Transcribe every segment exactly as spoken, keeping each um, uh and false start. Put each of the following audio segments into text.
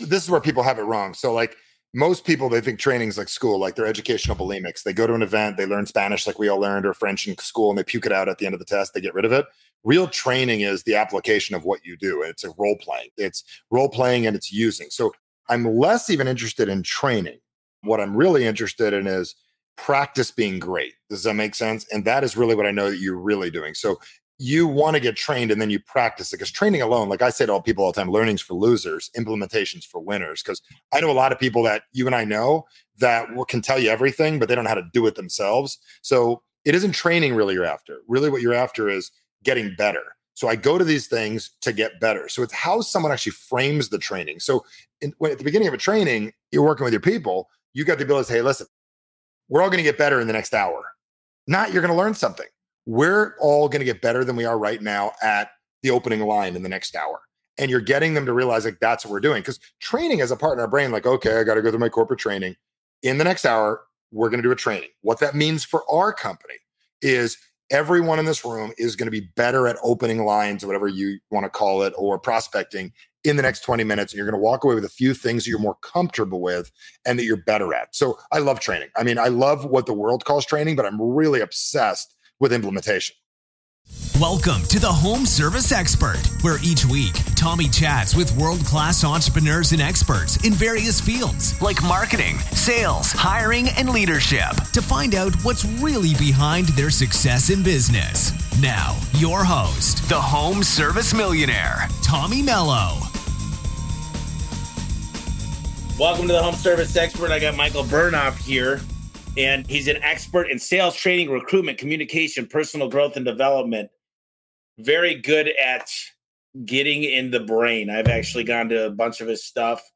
this is where people have it wrong. So like most people, they think training is like school, like they're educational bulimics. They go to an event, they learn Spanish like we all learned, or French in school, and they puke it out at the end of the test. They get rid of it. Real training is the application of what you do. It's a role playing. It's role playing and it's using. So I'm less even interested in training. What I'm really interested in is practice being great. Does that make sense? And that is really what I know that you're really doing. So you want to get trained and then you practice it, because training alone, like I say to all people all the time, learning's for losers, implementation's for winners. Because I know a lot of people that you and I know that can tell you everything, but they don't know how to do it themselves. So it isn't training really you're after. Really what you're after is getting better. So I go to these things to get better. So it's how someone actually frames the training. So in, when, at the beginning of a training, you're working with your people, you got the ability to say, hey, listen, we're all going to get better in the next hour. Not you're going to learn something. We're all going to get better than we are right now at the opening line in the next hour. And you're getting them to realize like that's what we're doing. Because training is a part in our brain, like, okay, I got to go through my corporate training. In the next hour, we're going to do a training. What that means for our company is everyone in this room is going to be better at opening lines, or whatever you want to call it, or prospecting in the next twenty minutes. And you're going to walk away with a few things that you're more comfortable with and that you're better at. So I love training. I mean, I love what the world calls training, but I'm really obsessed with implementation. Welcome to The Home Service Expert, where each week, Tommy chats with world-class entrepreneurs and experts in various fields like marketing, sales, hiring, and leadership to find out what's really behind their success in business. Now, your host, The Home Service Millionaire, Tommy Mello. Welcome to The Home Service Expert. I got Michael Bernoff here. And he's an expert in sales, training, recruitment, communication, personal growth, and development. Very good at getting in the brain. I've actually gone to a bunch of his stuff.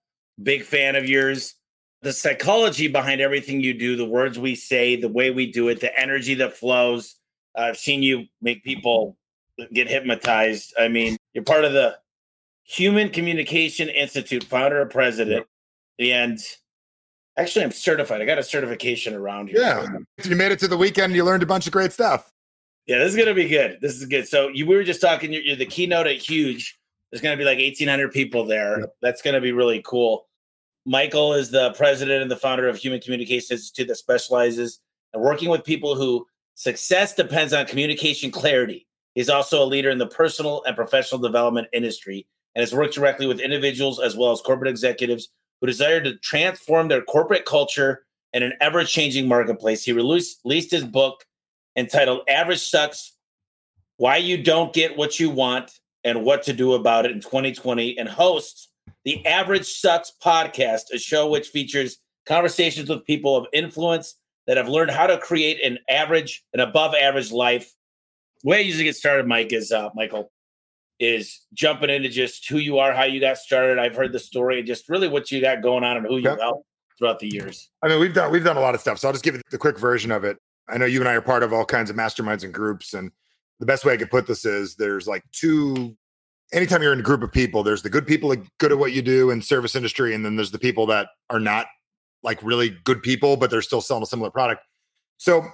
Big fan of yours. The psychology behind everything you do, the words we say, the way we do it, the energy that flows. I've seen you make people get hypnotized. I mean, you're part of the Human Communication Institute, founder and president. And... actually, I'm certified. I got a certification around here. Yeah. You made it to the weekend and you learned a bunch of great stuff. Yeah, this is going to be good. This is good. So you, we were just talking, you're, you're the keynote at Huge. There's going to be like eighteen hundred people there. Yep. That's going to be really cool. Michael is the president and the founder of Human Communications Institute that specializes in working with people whose success depends on communication clarity. He's also a leader in the personal and professional development industry and has worked directly with individuals as well as corporate executives who desire to transform their corporate culture in an ever-changing marketplace. He released his book entitled Average Sucks, Why You Don't Get What You Want and What to Do About It in twenty twenty, and hosts the Average Sucks podcast, a show which features conversations with people of influence that have learned how to create an average, an above-average life. The way I usually get started, Mike, is uh, Michael. is jumping into just who you are, how you got started. I've heard the story and just really what you got going on and who you yep. helped throughout the years. I mean, we've done we've done a lot of stuff. So I'll just give you the quick version of it. I know you and I are part of all kinds of masterminds and groups. And the best way I could put this is there's like two, anytime you're in a group of people, there's the good people that are good at what you do in service industry. And then there's the people that are not like really good people, but they're still selling a similar product. So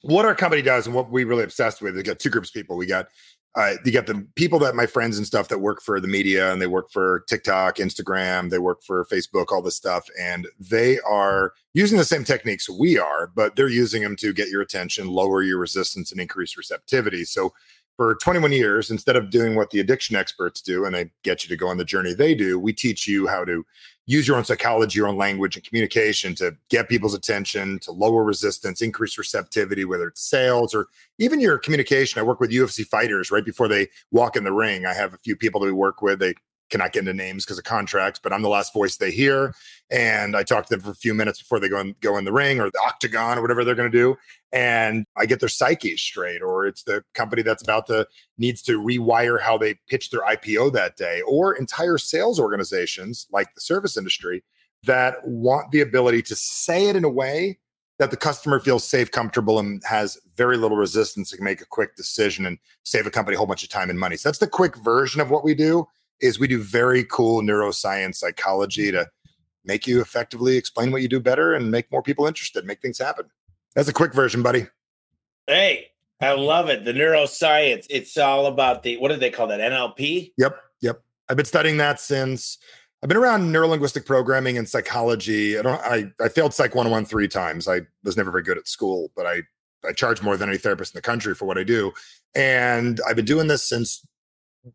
what our company does and what we're really obsessed with, we got two groups of people. We got Uh, you got the people that my friends and stuff that work for the media, and they work for TikTok, Instagram, they work for Facebook, all this stuff. And they are using the same techniques we are, but they're using them to get your attention, lower your resistance, and increase receptivity. So for twenty-one years, instead of doing what the addiction experts do, and they get you to go on the journey they do, we teach you how to use your own psychology, your own language and communication to get people's attention, to lower resistance, increase receptivity, whether it's sales or even your communication. I work with U F C fighters right before they walk in the ring. I have a few people that we work with. They cannot get into names because of contracts, but I'm the last voice they hear. And I talk to them for a few minutes before they go in, go in the ring or the octagon or whatever they're going to do. And I get their psyche straight, or it's the company that's about to needs to rewire how they pitch their I P O that day, or entire sales organizations like the service industry that want the ability to say it in a way that the customer feels safe, comfortable, and has very little resistance to make a quick decision and save a company a whole bunch of time and money. So that's the quick version of what we do. Is we do very cool neuroscience psychology to make you effectively explain what you do better and make more people interested, make things happen. That's a quick version, buddy. Hey, I love it. The neuroscience. It's all about the, what do they call that? N L P? Yep. Yep. I've been studying that since I've been around neurolinguistic programming and psychology. I don't, I, I failed Psych one oh one three times. I was never very good at school, but I, I charge more than any therapist in the country for what I do. And I've been doing this since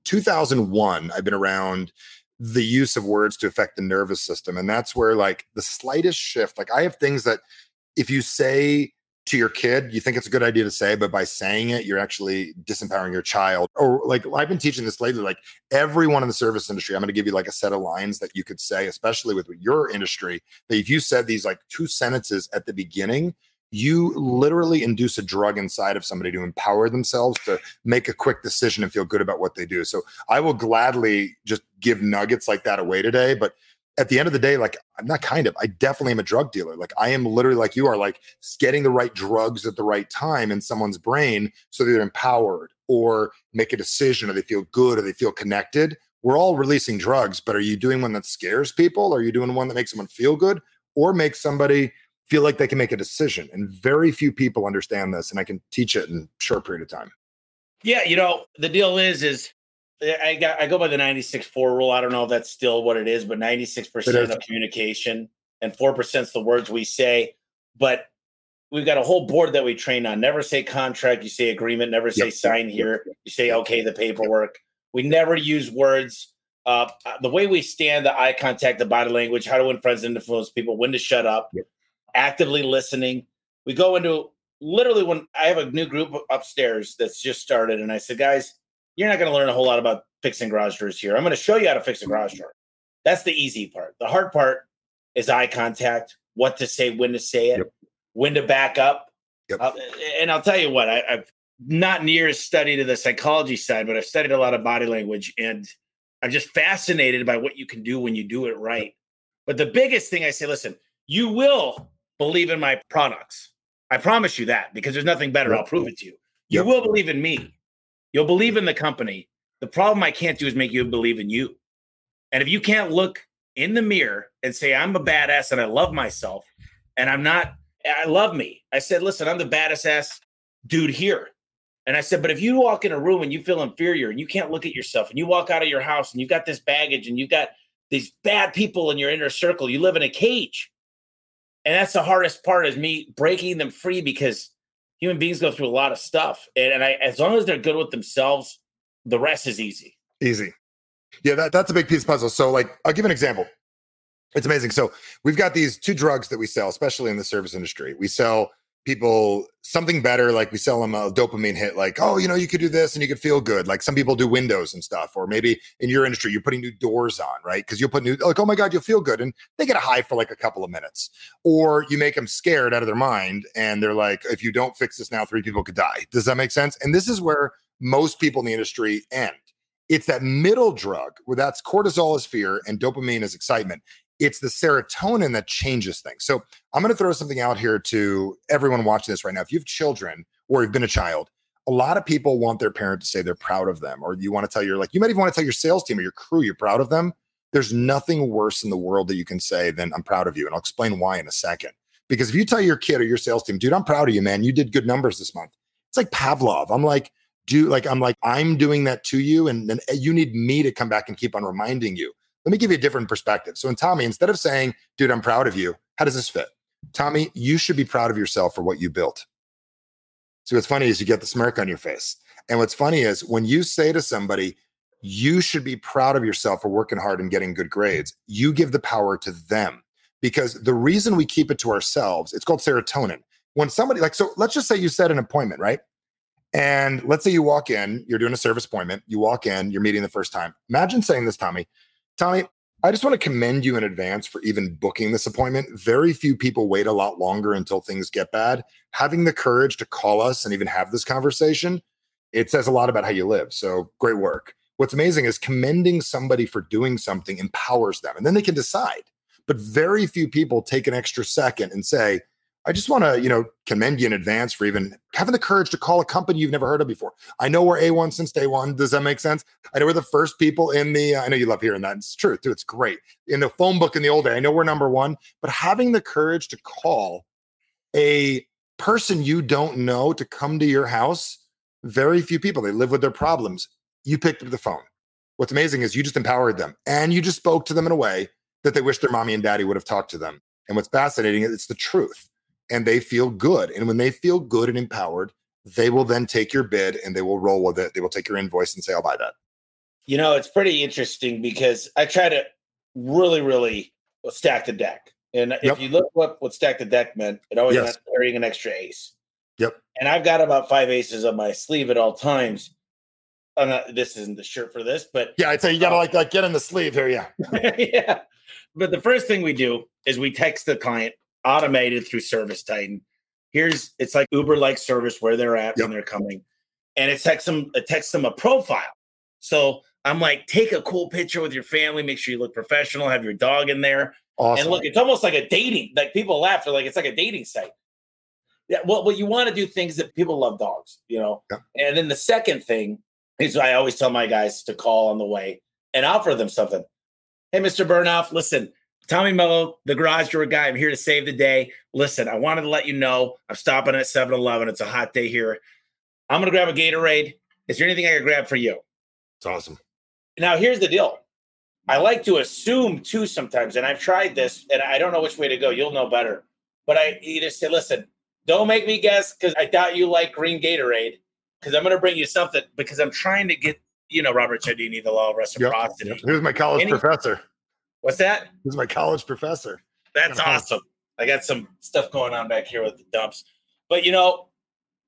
two thousand one. I've been around the use of words to affect the nervous system. And that's where like the slightest shift, like I have things that if you say to your kid, you think it's a good idea to say, but by saying it, you're actually disempowering your child. Or like, I've been teaching this lately, like everyone in the service industry, I'm going to give you like a set of lines that you could say, especially with your industry, that if you said these like two sentences at the beginning, you literally induce a drug inside of somebody to empower themselves to make a quick decision and feel good about what they do. So I will gladly just give nuggets like that away today. But at the end of the day, like I'm not kind of, I definitely am a drug dealer. Like I am literally like you are, like getting the right drugs at the right time in someone's brain so they're empowered or make a decision or they feel good or they feel connected. We're all releasing drugs, but are you doing one that scares people? Are you doing one that makes someone feel good or makes somebody feel like they can make a decision? And very few people understand this, and I can teach it in a short period of time. Yeah. You know, the deal is, is I got, I go by the ninety-six four rule. I don't know if that's still what it is, but ninety-six percent of communication and four percent is the words we say. But we've got a whole board that we train on. Never say contract. You say agreement. Never say yep. sign here. Yep. You say, okay, the paperwork. We never use words. Uh, the way we stand, the eye contact, the body language, how to win friends and influence people, when to shut up, yep. actively listening. We go into literally when I have a new group upstairs that's just started. And I said, guys, you're not going to learn a whole lot about fixing garage doors here. I'm going to show you how to fix a garage door. That's the easy part. The hard part is eye contact, what to say, when to say it, yep. when to back up. Yep. Uh, and I'll tell you what, I, I've not near as studied the psychology side, but I've studied a lot of body language. And I'm just fascinated by what you can do when you do it right. But the biggest thing I say, listen, you will believe in my products. I promise you that, because there's nothing better. Yep. I'll prove it to you. You yep. will believe in me. You'll believe in the company. The problem I can't do is make you believe in you. And if you can't look in the mirror and say, I'm a badass and I love myself and I'm not, I love me. I said, listen, I'm the baddest ass dude here. And I said, but if you walk in a room and you feel inferior and you can't look at yourself and you walk out of your house and you've got this baggage and you've got these bad people in your inner circle, you live in a cage. And that's the hardest part is me breaking them free, because human beings go through a lot of stuff. And, and I, as long as they're good with themselves, the rest is easy. Easy. Yeah, that, that's a big piece of puzzle. So like, I'll give an example. It's amazing. So we've got these two drugs that we sell, especially in the service industry. We sell people something better. Like we sell them a dopamine hit, like, oh, you know, you could do this and you could feel good. Like some people do windows and stuff, or maybe in your industry, you're putting new doors on, right? Cause you'll put new, like, oh my God, you'll feel good. And they get a high for like a couple of minutes, or you make them scared out of their mind. And they're like, if you don't fix this now, three people could die. Does that make sense? And this is where most people in the industry end. It's that middle drug where that's cortisol is fear and dopamine is excitement. It's the serotonin that changes things. So I'm going to throw something out here to everyone watching this right now. If you have children or you've been a child, a lot of people want their parent to say they're proud of them, or you want to tell your, like, you might even want to tell your sales team or your crew you're proud of them. There's nothing worse in the world that you can say than I'm proud of you. And I'll explain why in a second. Because if you tell your kid or your sales team, dude, I'm proud of you, man. You did good numbers this month. It's like Pavlov. I'm like, do like, I'm like, I'm doing that to you. And then you need me to come back and keep on reminding you. Let me give you a different perspective. So in Tommy, instead of saying, dude, I'm proud of you, how does this fit? Tommy, you should be proud of yourself for what you built. So what's funny is you get the smirk on your face. And what's funny is when you say to somebody, you should be proud of yourself for working hard and getting good grades, you give the power to them. Because the reason we keep it to ourselves, it's called serotonin. When somebody, like, so let's just say you set an appointment, right? And let's say you walk in, you're doing a service appointment, you walk in, you're meeting the first time. Imagine saying this, Tommy, Tommy, I just want to commend you in advance for even booking this appointment. Very few people wait a lot longer until things get bad. Having the courage to call us and even have this conversation, it says a lot about how you live. So great work. What's amazing is commending somebody for doing something empowers them, and then they can decide. But very few people take an extra second and say, I just want to, you know, commend you in advance for even having the courage to call a company you've never heard of before. I know we're A one since day one. Does that make sense? I know we're the first people in the, uh, I know you love hearing that. It's true too. It's great. In the phone book in the old day, I know we're number one, but having the courage to call a person you don't know to come to your house, very few people, they live with their problems. You picked up the phone. What's amazing is you just empowered them and you just spoke to them in a way that they wish their mommy and daddy would have talked to them. And what's fascinating is it's the truth and they feel good. And when they feel good and empowered, they will then take your bid and they will roll with it. They will take your invoice and say, I'll buy that. You know, it's pretty interesting because I try to really, really stack the deck. And yep. if you look up what stack the deck meant, it always yes. meant carrying an extra ace. Yep. And I've got about five aces on my sleeve at all times. I'm not, this isn't the shirt for this, but yeah, I'd say you gotta like, like get in the sleeve here. Yeah. yeah. But the first thing we do is we text the client automated through Service Titan. Here's, it's like Uber like service where they're at yep. when they're coming. And it texts them, it texts them a profile. So I'm like, take a cool picture with your family, make sure you look professional, have your dog in there. Awesome. And look, it's almost like a dating, like people laugh, they're like, it's like a dating site. Yeah. Well, well you want to do things that people love dogs, you know? Yep. And then the second thing, is I always tell my guys to call on the way and offer them something. Hey, Mister Bernoff, listen, Tommy Mello, the garage door guy, I'm here to save the day. Listen, I wanted to let you know I'm stopping at seven eleven. It's a hot day here. I'm going to grab a Gatorade. Is there anything I can grab for you? It's awesome. Now, here's the deal. I like to assume, too, sometimes, and I've tried this, and I don't know which way to go. You'll know better. But I either say, listen, don't make me guess because I doubt you like green Gatorade. Because I'm going to bring you something because I'm trying to get, you know, Robert Cialdini, the law of reciprocity. Yep, yep. Here's my college Any, professor. What's that? Here's my college professor. That's awesome. I got some stuff going on back here with the dumps. But, you know,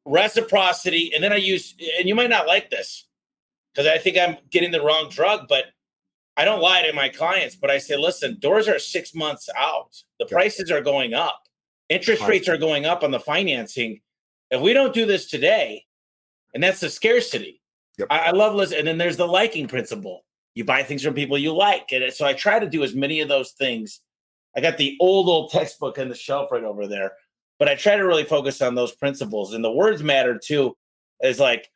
reciprocity. And then I use, and you might not like this because I think I'm getting the wrong drug, but I don't lie to my clients. But I say, listen, doors are six months out. The yep. prices are going up. Interest awesome. rates are going up on the financing. If we don't do this today, and that's the scarcity. Yep. I, I love listening. And then there's the liking principle. You buy things from people you like. And so I try to do as many of those things. I got the old, old textbook on the shelf right over there. But I try to really focus on those principles. And the words matter, too. It's like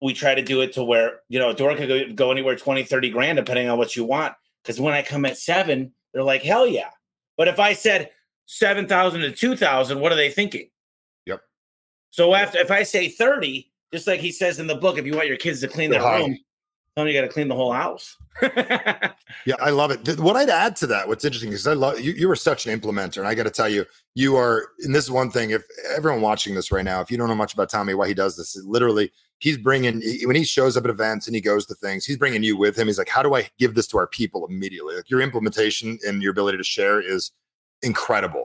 we try to do it to where, you know, a door could go, go anywhere twenty, thirty grand, depending on what you want. Because when I come at seven, they're like, hell yeah. But if I said seven thousand to two thousand, what are they thinking? So after, if I say thirty, just like he says in the book, if you want your kids to clean their Hi. room, tell them you got to clean the whole house. Yeah, I love it. What I'd add to that, what's interesting is I love you. You were such an implementer, and I got to tell you, you are. And this is one thing. If everyone watching this right now, if you don't know much about Tommy, why he does this, literally, he's bringing when he shows up at events and he goes to things, he's bringing you with him. He's like, how do I give this to our people immediately? Like your implementation and your ability to share is incredible.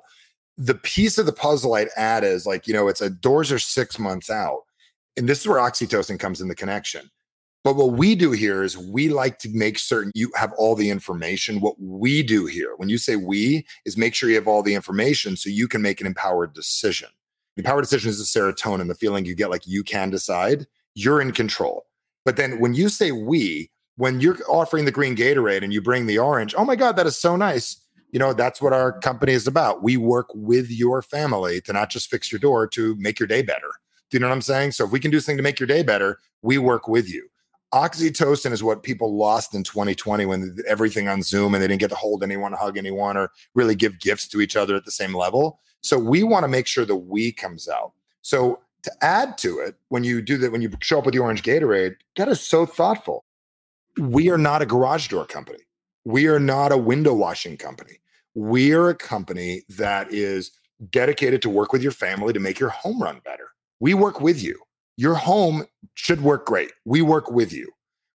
The piece of the puzzle I'd add is like, you know, it's a doors are six months out. And this is where oxytocin comes in the connection. But what we do here is we like to make certain you have all the information. What we do here, when you say we, is make sure you have all the information so you can make an empowered decision. The empowered decision is the serotonin, the feeling you get like you can decide, you're in control. But then when you say we, when you're offering the green Gatorade and you bring the orange, oh my God, that is so nice. You know, that's what our company is about. We work with your family to not just fix your door, to make your day better. Do you know what I'm saying? So if we can do this thing to make your day better, we work with you. Oxytocin is what people lost in twenty twenty when everything on Zoom and they didn't get to hold anyone, hug anyone, or really give gifts to each other at the same level. So we want to make sure the we comes out. So to add to it, when you do that, when you show up with the orange Gatorade, that is so thoughtful. We are not a garage door company. We are not a window washing company. We are a company that is dedicated to work with your family to make your home run better. We work with you. Your home should work great. We work with you.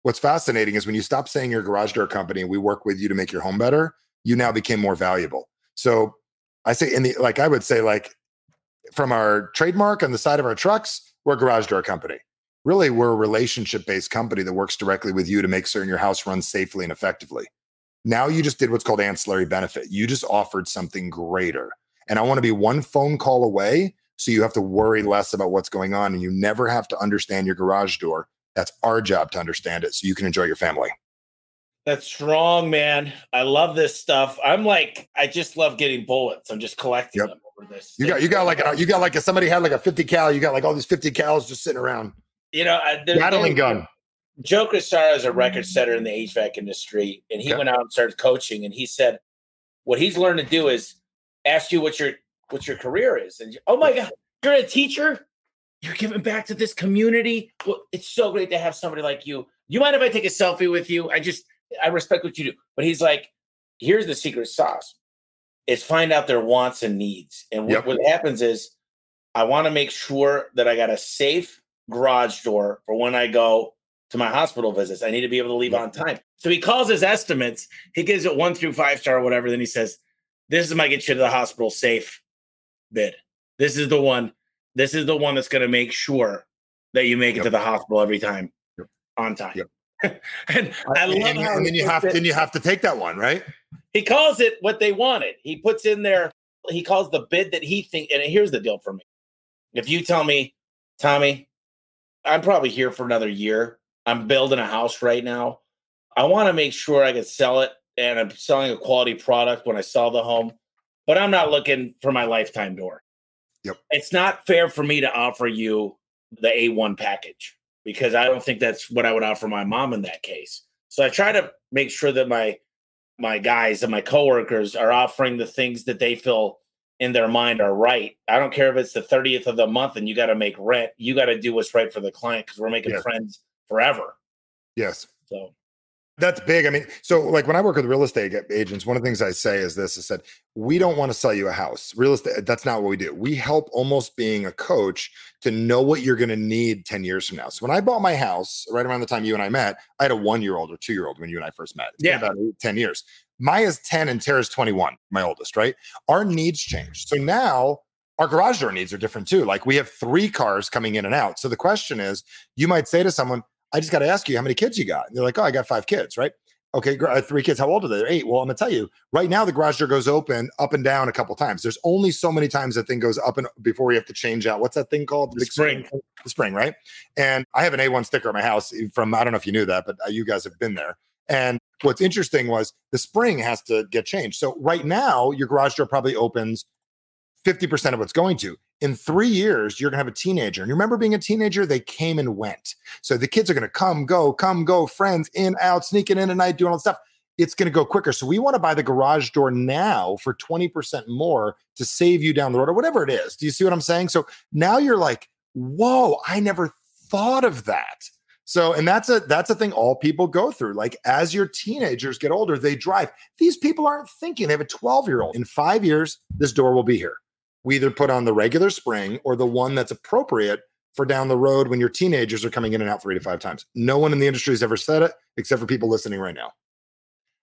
What's fascinating is when you stop saying your garage door company, we work with you to make your home better, you now became more valuable. So I say in the, like I would say like from our trademark on the side of our trucks, we're a garage door company. Really, we're a relationship-based company that works directly with you to make certain your house runs safely and effectively. Now you just did what's called ancillary benefit. You just offered something greater. And I want to be one phone call away so you have to worry less about what's going on and you never have to understand your garage door. That's our job to understand it so you can enjoy your family. That's strong, man. I love this stuff. I'm like, I just love getting bullets. I'm just collecting yep. them over this. You got, you got like, a, you got like a, somebody had like a fifty cal. You got like all these fifty cals just sitting around. You know, I, there, rattling there, gun. Joe Cressara is a record setter in the H V A C industry, and he yeah. went out and started coaching. And he said, what he's learned to do is ask you what your what your career is. And oh my God, you're a teacher? You're giving back to this community? Well, it's so great to have somebody like you. you mind if I take a selfie with you? I just, I respect what you do. But he's like, here's the secret sauce. It's find out their wants and needs. And what, yep. what happens is I want to make sure that I got a safe garage door for when I go to my hospital visits. I need to be able to leave yep. on time. So he calls his estimates. He gives it one through five star or whatever. Then he says, this is my get you to the hospital safe bid. This is the one. This is the one that's going to make sure that you make it yep. to the hospital every time yep. on time. Yep. and I love and, how and then you have to, then you have to take that one, right? He calls it what they wanted. He puts in there, he calls the bid that he thinks, and here's the deal for me. If you tell me, Tommy, I'm probably here for another year. I'm building a house right now. I want to make sure I can sell it, and I'm selling a quality product when I sell the home, but I'm not looking for my lifetime door. Yep. It's not fair for me to offer you the A one package, because I don't think that's what I would offer my mom in that case. So I try to make sure that my my guys and my coworkers are offering the things that they feel in their mind are right. I don't care if it's the thirtieth of the month and you got to make rent. You got to do what's right for the client, because we're making yes. friends forever. Yes. So that's big. I mean, so like when I work with real estate agents, one of the things I say is this, is that we don't want to sell you a house. Real estate, that's not what we do. We help, almost being a coach, to know what you're going to need ten years from now. So when I bought my house, right around the time you and I met, I had a one-year-old or two-year-old when you and I first met. It's yeah. been about eight, ten years. Maya's ten and Tara's twenty-one, my oldest, right? Our needs changed. So now our garage door needs are different too. Like we have three cars coming in and out. So the question is, you might say to someone, I just got to ask you, how many kids you got? And they're like, oh, I got five kids, right? Okay, three kids. How old are they? They're eight. Well, I'm going to tell you, right now the garage door goes open, up and down a couple times. There's only so many times that thing goes up and before we have to change out. What's that thing called? The, the spring. spring. The spring, right? And I have an A one sticker at my house from, I don't know if you knew that, but you guys have been there. And what's interesting was the spring has to get changed. So right now your garage door probably opens fifty percent of what's going to. In three years, you're going to have a teenager. And you remember being a teenager, they came and went. So the kids are going to come, go, come, go, friends, in, out, sneaking in at night, doing all that stuff. It's going to go quicker. So we want to buy the garage door now for twenty percent more to save you down the road or whatever it is. Do you see what I'm saying? So now you're like, whoa, I never thought of that. So, and that's a, that's a thing all people go through. Like as your teenagers get older, they drive. These people aren't thinking. They have a twelve-year-old. In five years, this door will be here. We either put on the regular spring or the one that's appropriate for down the road when your teenagers are coming in and out three to five times. No one in the industry has ever said it, except for people listening right now.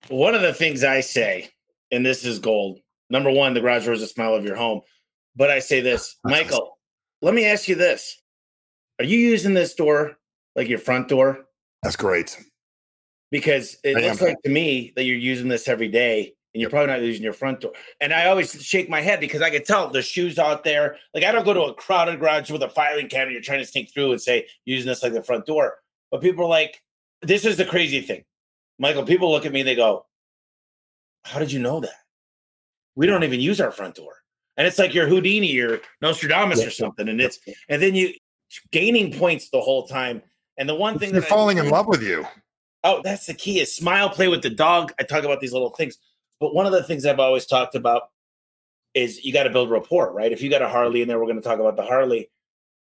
One of the things I say, and this is gold. Number one, the garage door is the smile of your home. But I say this, Michael, let me ask you this. Are you using this door like your front door? That's great. Because it I looks am. like to me that you're using this every day. And you're probably not using your front door. And I always shake my head because I can tell there's shoes out there. Like I don't go to a crowded garage with a filing cabinet. You're trying to sneak through and say, using this like the front door. But people are like, this is the crazy thing. Michael, people look at me, they go, how did you know that? We don't even use our front door. And it's like you're Houdini or Nostradamus yeah. or something. And it's, and then you gaining points the whole time. And the one thing they're falling do, in love with you. Oh, that's the key is smile, play with the dog. I talk about these little things. But one of the things I've always talked about is you got to build rapport, right? If you got a Harley in there, we're going to talk about the Harley.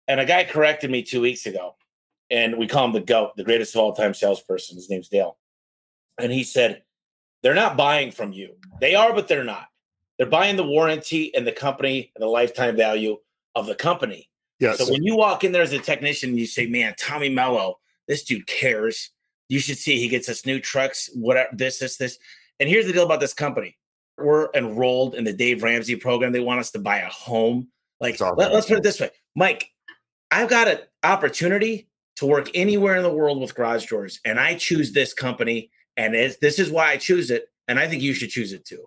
And a guy corrected me two weeks ago, and we call him the GOAT, the greatest of all time salesperson. His name's Dale. And he said, they're not buying from you. They are, but they're not. They're buying the warranty and the company and the lifetime value of the company. Yes. So when you walk in there as a technician and you say, man, Tommy Mello, this dude cares. You should see he gets us new trucks, whatever, this, this, this. And here's the deal about this company. We're enrolled in the Dave Ramsey program. They want us to buy a home. Like, let, let's put it this way. Mike, I've got an opportunity to work anywhere in the world with garage doors. And I choose this company. And it's, this is why I choose it. And I think you should choose it too.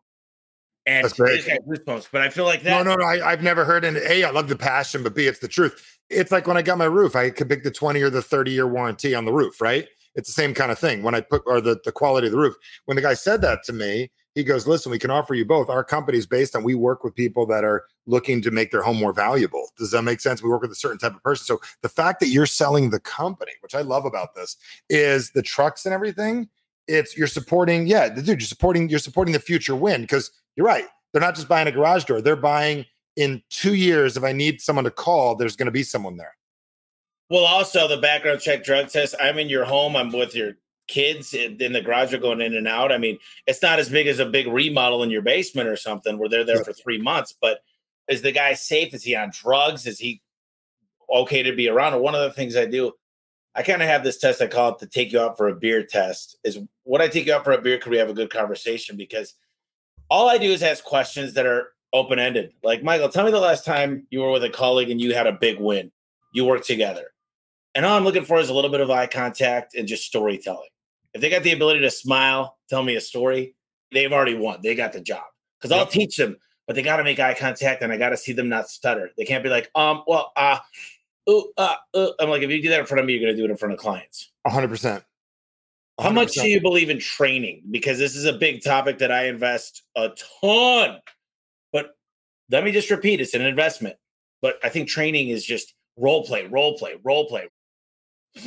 And that's great. Goosebumps, but I feel like that. No, no, no. I, I've never heard it. A, I love the passion, but B, it's the truth. It's like when I got my roof, I could pick the twenty or the thirty year warranty on the roof, right? It's the same kind of thing when I put, or the, the quality of the roof. When the guy said that to me, he goes, listen, we can offer you both. Our company is based on, we work with people that are looking to make their home more valuable. Does that make sense? We work with a certain type of person. So the fact that you're selling the company, which I love about this, is the trucks and everything. It's you're supporting. Yeah, dude, you're supporting, you're supporting the future win, because you're right. They're not just buying a garage door. They're buying in two years. If I need someone to call, there's going to be someone there. Well, also the background check drug test. I'm in your home. I'm with your kids in the garage are going in and out. I mean, it's not as big as a big remodel in your basement or something where they're there yeah. for three months. But is the guy safe? Is he on drugs? Is he okay to be around? And one of the things I do, I kind of have this test. I call it the take you out for a beer test. Is when I take you out for a beer, could we have a good conversation? Because all I do is ask questions that are open-ended. Like, Michael, tell me the last time you were with a colleague and you had a big win. You worked together. And all I'm looking for is a little bit of eye contact and just storytelling. If they got the ability to smile, tell me a story, they've already won. They got the job. Because I'll teach them, but they got to make eye contact and I got to see them not stutter. They can't be like, um, well, uh, ooh, uh, uh. I'm like, if you do that in front of me, you're going to do it in front of clients. one hundred percent. How much do you believe in training? Because this is a big topic that I invest a ton. But let me just repeat, it's an investment. But I think training is just role play, role play, role play.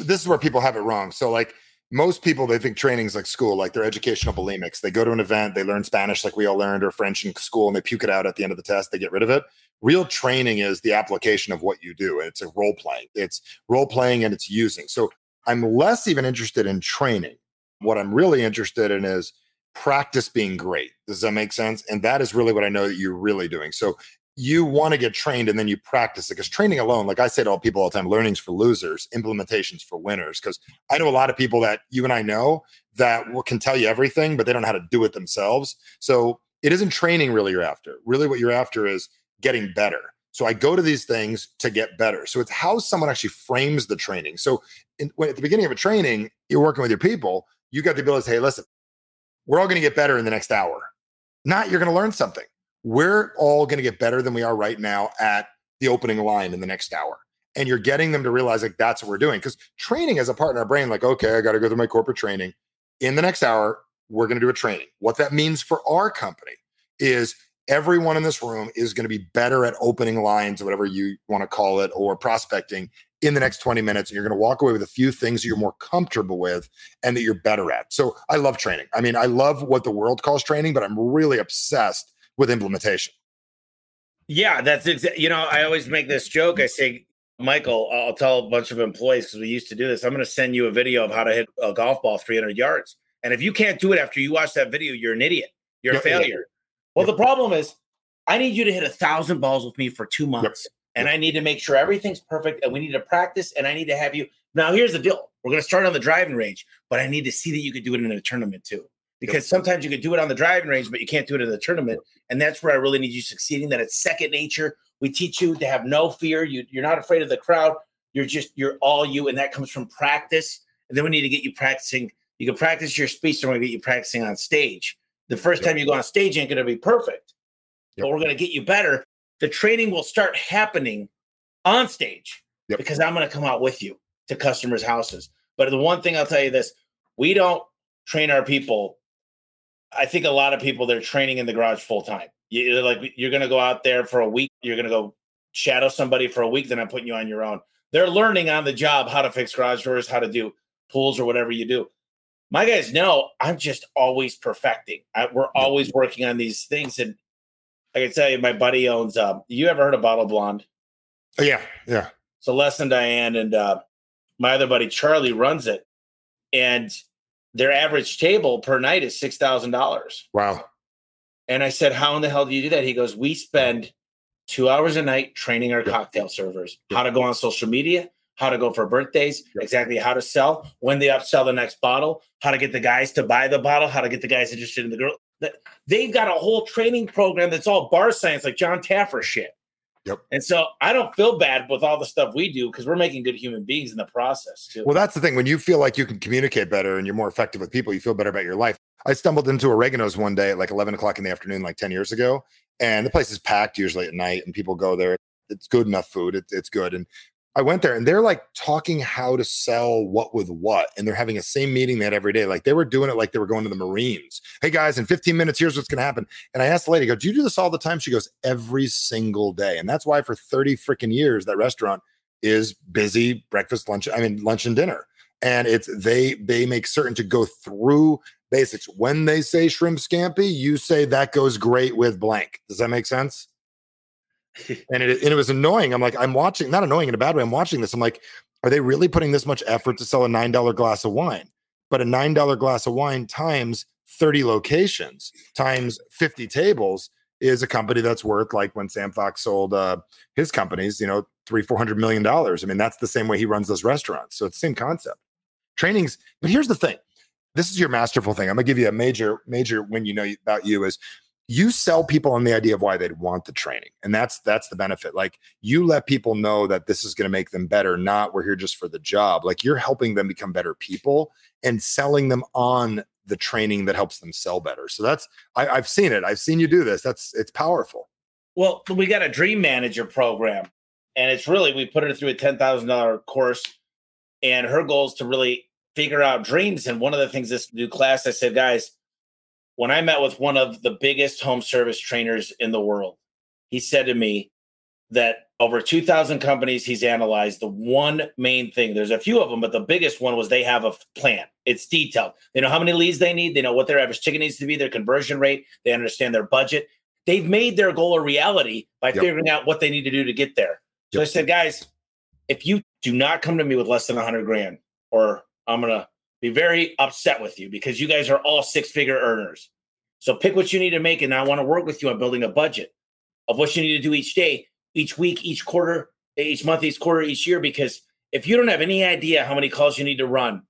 This is where people have it wrong. So like most people, they think training is like school, like they're educational bulimics. They go to an event, they learn Spanish like we all learned or French in school, and they puke it out at the end of the test. They get rid of it. Real training is the application of what you do. It's a role playing. It's role playing and it's using. So I'm less even interested in training. What I'm really interested in is practice being great. Does that make sense? And that is really what I know that you're really doing. So you want to get trained and then you practice it, because training alone, like I say to all people all the time, learning's for losers, implementation's for winners. Because I know a lot of people that you and I know that can tell you everything, but they don't know how to do it themselves. So it isn't training really you're after. Really what you're after is getting better. So I go to these things to get better. So it's how someone actually frames the training. So in, when, at the beginning of a training, you're working with your people, you got the ability to say, hey, listen, we're all going to get better in the next hour. Not you're going to learn something. We're all going to get better than we are right now at the opening line in the next hour. And you're getting them to realize like that's what we're doing. Because training is a part in our brain, like, okay, I got to go through my corporate training. In the next hour, we're going to do a training. What that means for our company is everyone in this room is going to be better at opening lines or whatever you want to call it, or prospecting in the next twenty minutes. And you're going to walk away with a few things that you're more comfortable with and that you're better at. So I love training. I mean, I love what the world calls training, but I'm really obsessed with implementation. Yeah, that's exactly. You know, I always make this joke. I say, Michael, I'll tell a bunch of employees, because we used to do this, I'm going to send you a video of how to hit a golf ball three hundred yards. And if you can't do it after you watch that video, you're an idiot. You're yep, a failure. Yep. Well, the problem is I need you to hit a thousand balls with me for two months yep. and I need to make sure everything's perfect and we need to practice and I need to have you. Now, here's the deal. We're going to start on the driving range, but I need to see that you could do it in a tournament too, because yep. sometimes you could do it on the driving range, but you can't do it in the tournament. And that's where I really need you succeeding, that it's second nature. We teach you to have no fear. You, you're not afraid of the crowd. You're just, you're all you. And that comes from practice. And then we need to get you practicing. You can practice your speech, and we're going to get you practicing on stage. The first yep. time you go on stage ain't going to be perfect, yep. but we're going to get you better. The training will start happening on stage yep. because I'm going to come out with you to customers' houses. But the one thing I'll tell you this, we don't train our people. I think a lot of people, they're training in the garage full time. You're like, you're going to go out there for a week. You're going to go shadow somebody for a week. Then I'm putting you on your own. They're learning on the job how to fix garage doors, how to do pools or whatever you do. My guys know I'm just always perfecting. I, we're always working on these things. And I can tell you, my buddy owns, um, you ever heard of Bottle Blonde? Oh, yeah, yeah. So Les and Diane and uh, my other buddy, Charlie, runs it. And their average table per night is six thousand dollars. Wow. And I said, how in the hell do you do that? He goes, we spend two hours a night training our yeah. cocktail servers, yeah. how to go on social media, how to go for birthdays, yep. exactly how to sell, when they upsell the next bottle, how to get the guys to buy the bottle, how to get the guys interested in the girl. They've got a whole training program that's all bar science, like John Taffer shit. Yep. And so I don't feel bad with all the stuff we do, because we're making good human beings in the process too. Well, that's the thing. When you feel like you can communicate better and you're more effective with people, you feel better about your life. I stumbled into Oregano's one day at like eleven o'clock in the afternoon, like ten years ago. And the place is packed usually at night and people go there. It's good enough food. It, it's good. And I went there and they're like talking how to sell what with what. And they're having a same meeting that every day. Like they were doing it like they were going to the Marines. Hey guys, in fifteen minutes, here's what's going to happen. And I asked the lady, I go, do you do this all the time? She goes, every single day. And that's why for thirty freaking years, that restaurant is busy breakfast, lunch. I mean, lunch and dinner. And it's, they, they make certain to go through basics. When they say shrimp scampi, you say that goes great with blank. Does that make sense? And it, and it was annoying. I'm like, I'm watching, not annoying in a bad way. I'm watching this. I'm like, Are they really putting this much effort to sell a nine dollar glass of wine? But a nine dollar glass of wine times thirty locations times fifty tables is a company that's worth, like when Sam Fox sold uh, his companies, you know, three, four hundred million dollars. I mean, that's the same way he runs those restaurants. So it's the same concept. Trainings. But here's the thing. This is your masterful thing. I'm gonna give you a major, major when you know about you is you sell people on the idea of why they'd want the training. And that's that's the benefit. Like you let people know that this is gonna make them better, not we're here just for the job. Like you're helping them become better people and selling them on the training that helps them sell better. So that's, I, I've seen it. I've seen you do this. That's, it's powerful. Well, we got a dream manager program and it's really, we put her through a ten thousand dollars course and her goal is to really figure out dreams. And one of the things this new class, I said, guys, when I met with one of the biggest home service trainers in the world, he said to me that over two thousand companies he's analyzed, the one main thing, there's a few of them, but the biggest one was they have a plan. It's detailed. They know how many leads they need. They know what their average ticket needs to be, their conversion rate. They understand their budget. They've made their goal a reality by yep. figuring out what they need to do to get there. So yep. I said, guys, if you do not come to me with less than one hundred grand or I'm going to be very upset with you because you guys are all six-figure earners. So pick what you need to make, and I want to work with you on building a budget of what you need to do each day, each week, each quarter, each month, each quarter, each year, because if you don't have any idea how many calls you need to run,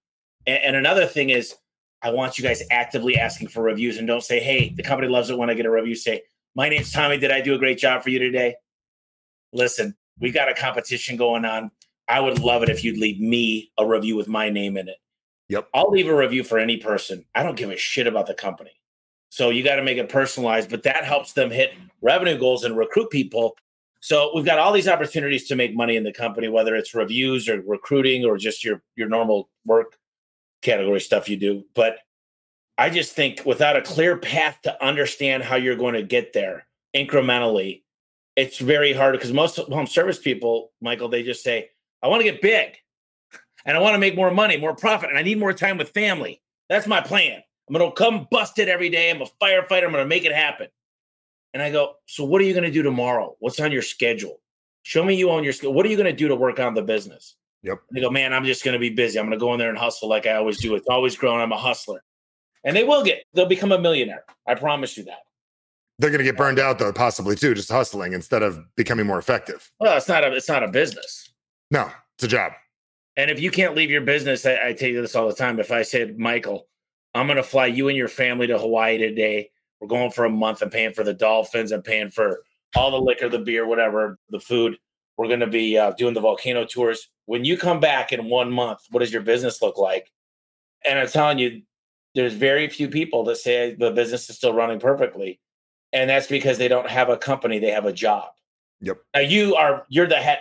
and, and another thing is I want you guys actively asking for reviews and don't say, hey, the company loves it when I get a review. Say, my name's Tommy. Did I do a great job for you today? Listen, we got a competition going on. I would love it if you'd leave me a review with my name in it. Yep. I'll leave a review for any person. I don't give a shit about the company. So you got to make it personalized, but that helps them hit revenue goals and recruit people. So we've got all these opportunities to make money in the company, whether it's reviews or recruiting or just your, your normal work category stuff you do. But I just think without a clear path to understand how you're going to get there incrementally, it's very hard because most home service people, Michael, they just say, I want to get big and I want to make more money, more profit, and I need more time with family. That's my plan. I'm going to come busted every day. I'm a firefighter. I'm going to make it happen. And I go, so what are you going to do tomorrow? What's on your schedule? Show me you on your schedule. What are you going to do to work on the business? Yep. They go, man, I'm just going to be busy. I'm going to go in there and hustle like I always do. It's always growing. I'm a hustler. And they will get, they'll become a millionaire. I promise you that. They're going to get burned out though, possibly too, just hustling instead of becoming more effective. Well, it's not a, it's not a business. No, it's a job. And if you can't leave your business, I, I tell you this all the time. If I said, Michael, I'm going to fly you and your family to Hawaii today. We're going for a month. I'm paying for the dolphins. I'm paying for all the liquor, the beer, whatever, the food. We're going to be uh, doing the volcano tours. When you come back in one month, what does your business look like? And I'm telling you, there's very few people that say the business is still running perfectly. And that's because they don't have a company. They have a job. Yep. Now you are, you're the head.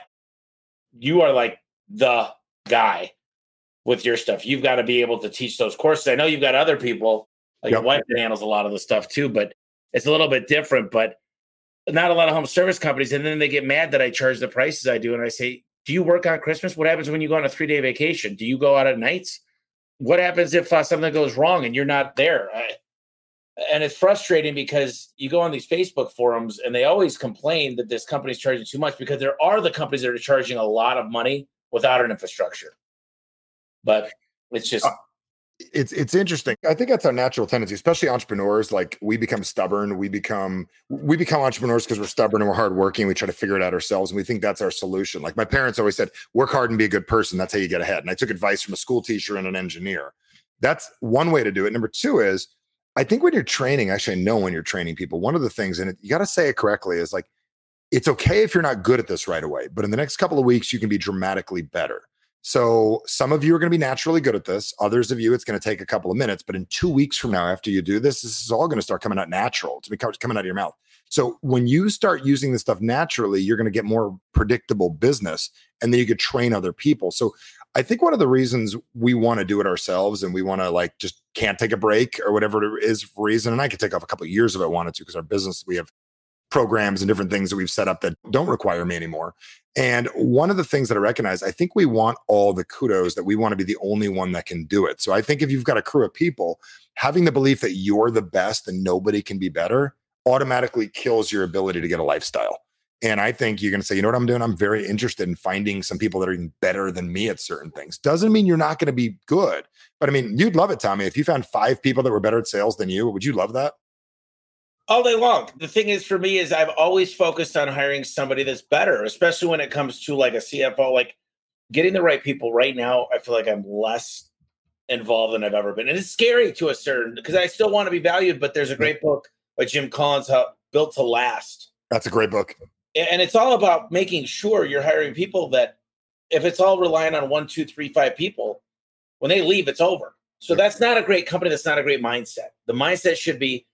You are like the guy with your stuff. You've got to be able to teach those courses. I know you've got other people, like yep. your wife that handles a lot of the stuff too, but it's a little bit different, but not a lot of home service companies. And then they get mad that I charge the prices I do. And I say, do you work on Christmas? What happens when you go on a three-day vacation? Do you go out at nights? What happens if uh, something goes wrong and you're not there? I, and it's frustrating because you go on these Facebook forums and they always complain that this company's charging too much because there are the companies that are charging a lot of money without an infrastructure. But it's just... Uh, it's it's interesting. I think that's our natural tendency, especially entrepreneurs. Like we become stubborn. We become we become entrepreneurs because we're stubborn and we're hardworking. We try to figure it out ourselves. And we think that's our solution. Like my parents always said, work hard and be a good person. That's how you get ahead. And I took advice from a school teacher and an engineer. That's one way to do it. Number two is, I think when you're training, actually I know when you're training people, one of the things, and you got to say it correctly, is like, it's okay if you're not good at this right away, but in the next couple of weeks, you can be dramatically better. So some of you are going to be naturally good at this. Others of you, it's going to take a couple of minutes, but in two weeks from now, after you do this, this is all going to start coming out natural. It's coming out of your mouth. So when you start using this stuff naturally, you're going to get more predictable business, and then you could train other people. So I think one of the reasons we want to do it ourselves and we want to like just can't take a break or whatever it is for reason. And I could take off a couple of years if I wanted to, because our business, we have programs and different things that we've set up that don't require me anymore. And one of the things that I recognize, I think we want all the kudos, that we want to be the only one that can do it. So I think if you've got a crew of people, having the belief that you're the best and nobody can be better automatically kills your ability to get a lifestyle. And I think you're going to say, you know what I'm doing? I'm very interested in finding some people that are even better than me at certain things. Doesn't mean you're not going to be good. But I mean, you'd love it, Tommy. If you found five people that were better at sales than you, would you love that? All day long. The thing is, for me, is I've always focused on hiring somebody that's better, especially when it comes to like a C F O, like getting the right people. Right now, I feel like I'm less involved than I've ever been. And it's scary to a certain, because I still want to be valued, but there's a great book by Jim Collins, how, Built to Last. That's a great book. And it's all about making sure you're hiring people that if it's all relying on one, two, three, five people, when they leave, it's over. So that's not a great company. That's not a great mindset. The mindset should be,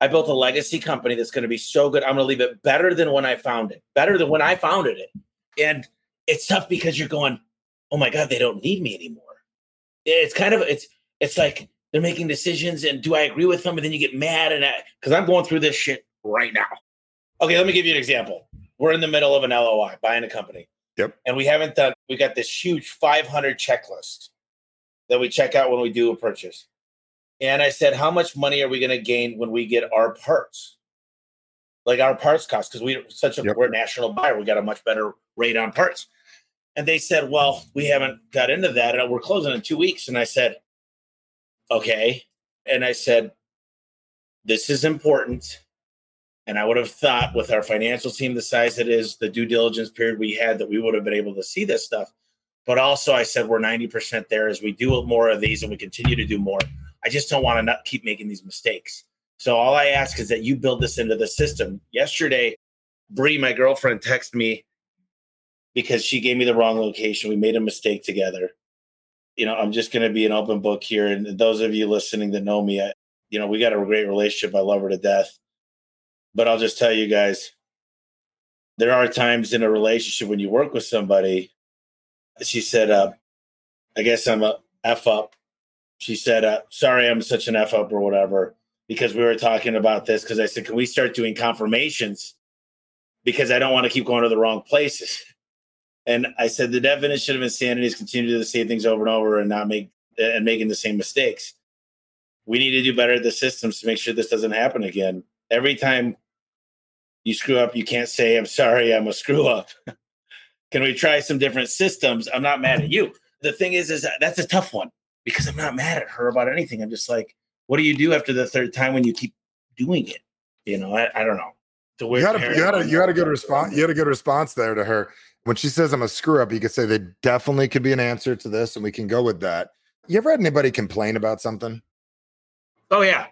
I built a legacy company that's going to be so good. I'm going to leave it better than when I found it, better than when I founded it. And it's tough because you're going, oh my God, they don't need me anymore. It's kind of, it's, it's like they're making decisions and do I agree with them? And then you get mad. And I, cause I'm going through this shit right now. Okay. Let me give you an example. We're in the middle of an L O I, buying a company. Yep. And we haven't done, we got this huge five hundred checklist that we check out when we do a purchase. And I said, how much money are we going to gain when we get our parts? Like our parts cost, because we're such a yep. we're a national buyer. We got a much better rate on parts. And they said, well, we haven't got into that. And we're closing in two weeks. And I said, okay. And I said, this is important. And I would have thought with our financial team, the size it is, the due diligence period we had, that we would have been able to see this stuff. But also I said, we're ninety percent there as we do more of these and we continue to do more. I just don't want to not keep making these mistakes. So all I ask is that you build this into the system. Yesterday, Bree, my girlfriend, texted me because she gave me the wrong location. We made a mistake together. You know, I'm just going to be an open book here. And those of you listening that know me, I, you know, we got a great relationship. I love her to death. But I'll just tell you guys, there are times in a relationship when you work with somebody. She said, uh, I guess I'm a F up. She said, uh, sorry, I'm such an F up or whatever, because we were talking about this. Because I said, can we start doing confirmations? Because I don't want to keep going to the wrong places. And I said, the definition of insanity is continue to do the same things over and over and not make and making the same mistakes. We need to do better at the systems to make sure this doesn't happen again. Every time you screw up, you can't say, I'm sorry, I'm a screw up. Can we try some different systems? I'm not mad at you. The thing is, is that's a tough one. Because I'm not mad at her about anything. I'm just like, what do you do after the third time when you keep doing it? You know, I, I don't know. The you had a you had a good response. You had a good response there to her when she says, "I'm a screw up." You could say, "There definitely could be an answer to this, and we can go with that." You ever had anybody complain about something? Oh yeah.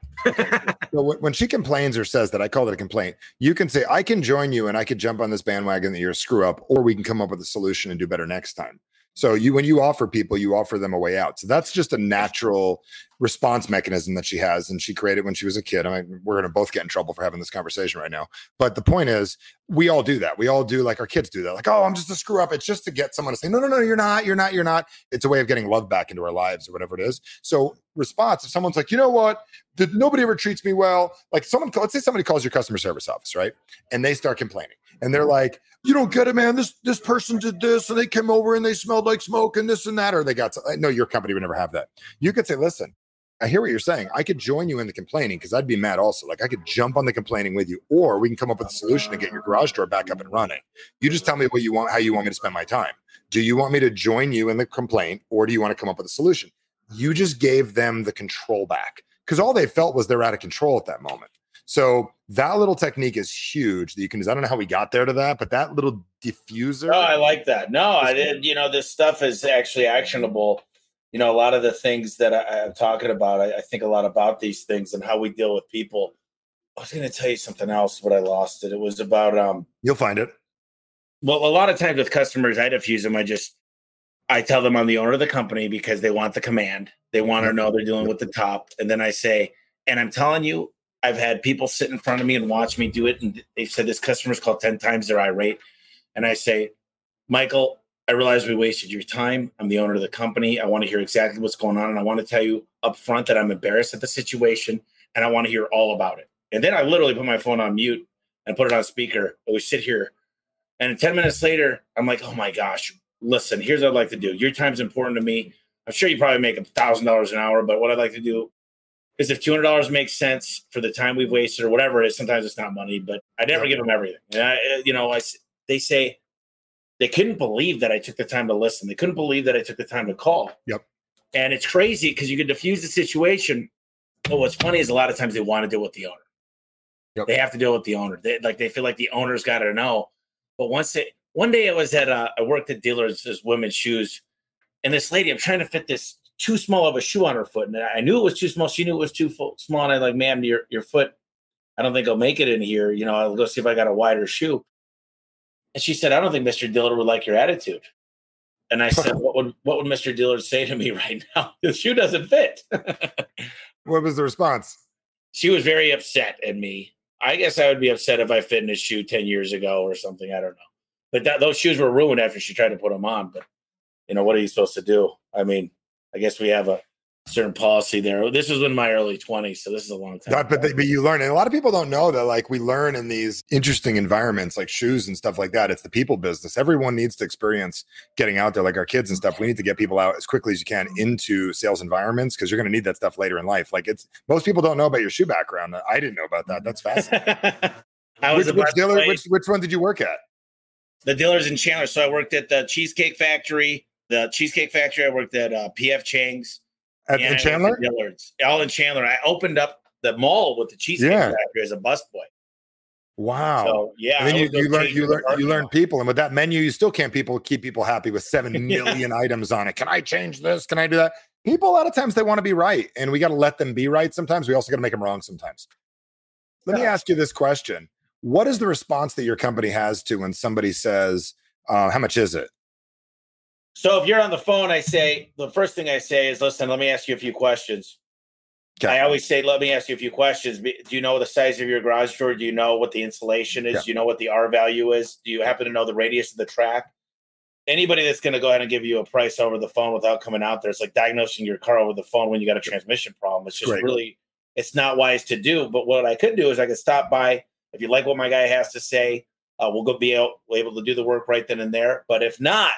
So when she complains or says that, I call it a complaint. You can say, "I can join you, and I could jump on this bandwagon that you're a screw up, or we can come up with a solution and do better next time." So you, when you offer people, you offer them a way out. So that's just a natural response mechanism that she has. And she created when she was a kid. I mean, we're going to both get in trouble for having this conversation right now. But the point is, we all do that. We all do, like our kids do that. Like, oh, I'm just a screw up. It's just to get someone to say, no, no, no, you're not. You're not. You're not. It's a way of getting love back into our lives or whatever it is. So response, if someone's like, you know what? Did, nobody ever treats me well. Like someone, let's say somebody calls your customer service office, right? And they start complaining. And they're like, you don't get it, man. This this person did this and they came over and they smelled like smoke and this and that, or they got, to, no, your company would never have that. You could say, listen, I hear what you're saying. I could join you in the complaining because I'd be mad also. Like I could jump on the complaining with you, or we can come up with a solution to get your garage door back up and running. You just tell me what you want, how you want me to spend my time. Do you want me to join you in the complaint, or do you want to come up with a solution? You just gave them the control back because all they felt was they're out of control at that moment. So that little technique is huge that you can use. I don't know how we got there to that, but that little diffuser. Oh, I like that. No, I did. You know, this stuff is actually actionable. You know, a lot of the things that I, I'm talking about, I, I think a lot about these things and how we deal with people. I was going to tell you something else, but I lost it. It was about. um. You'll find it. Well, a lot of times with customers, I diffuse them. I just, I tell them I'm the owner of the company because they want the command. They want to know they're dealing with the top. And then I say, and I'm telling you, I've had people sit in front of me and watch me do it. And they've said, this customer's called ten times, they're irate. And I say, Michael, I realize we wasted your time. I'm the owner of the company. I want to hear exactly what's going on. And I want to tell you up front that I'm embarrassed at the situation. And I want to hear all about it. And then I literally put my phone on mute and put it on speaker. And we sit here. And ten minutes later, I'm like, oh my gosh, listen, here's what I'd like to do. Your time's important to me. I'm sure you probably make a thousand dollars an hour, but what I'd like to do Because if two hundred dollars makes sense for the time we've wasted or whatever it is, sometimes it's not money, but I never give them everything. And I, you know, I, they say they couldn't believe that I took the time to listen. They couldn't believe that I took the time to call. Yep. And it's crazy because you can diffuse the situation. But what's funny is a lot of times they want to deal with the owner. Yep. They have to deal with the owner. They like they feel like the owner's got to know. But once they, one day I was at a, I worked at dealers, this women's shoes, and this lady, I'm trying to fit this too small of a shoe on her foot, and I knew it was too small. She knew it was too full, small, and I like, ma'am, your your foot, I don't think I'll make it in here. You know, I'll go see if I got a wider shoe. And she said, I don't think Mister Diller would like your attitude. And I said, what would what would Mister Diller say to me right now? The shoe doesn't fit. What was the response? She was very upset at me. I guess I would be upset if I fit in a shoe ten years ago or something. I don't know. But that, those shoes were ruined after she tried to put them on. But, you know, what are you supposed to do? I mean, I guess we have a certain policy there. This was in my early twenties, so this is a long time ago. But, but you learn. And a lot of people don't know that, like, we learn in these interesting environments like shoes and stuff like that. It's the people business. Everyone needs to experience getting out there, like our kids and stuff. We need to get people out as quickly as you can into sales environments because you're going to need that stuff later in life. Like, it's most people don't know about your shoe background. I didn't know about that. That's fascinating. I was which, which, dealer, which, which one did you work at? The dealers in Chandler. So I worked at the Cheesecake Factory. The Cheesecake Factory. I worked at uh, P F Chang's. At yeah, Chandler? All in Chandler. I opened up the mall with the Cheesecake yeah. Factory as a busboy. Wow. So, yeah. And then you, you learn you learn, you learn people. And with that menu, you still can't people keep people happy with seven million yeah. items on it. Can I change this? Can I do that? People, a lot of times, they want to be right. And we got to let them be right sometimes. We also got to make them wrong sometimes. Let yeah. me ask you this question. What is the response that your company has to when somebody says, uh, how much is it? So if you're on the phone, I say, the first thing I say is, listen, let me ask you a few questions. Okay. I always say, let me ask you a few questions. Do you know the size of your garage door? Do you know what the insulation is? Yeah. Do you know what the R value is? Do you happen to know the radius of the track? Anybody that's going to go ahead and give you a price over the phone without coming out there, it's like diagnosing your car over the phone when you got a transmission problem. It's just Great. really, it's not wise to do. But what I could do is I could stop by. If you like what my guy has to say, uh, we'll go be able, able to do the work right then and there. But if not,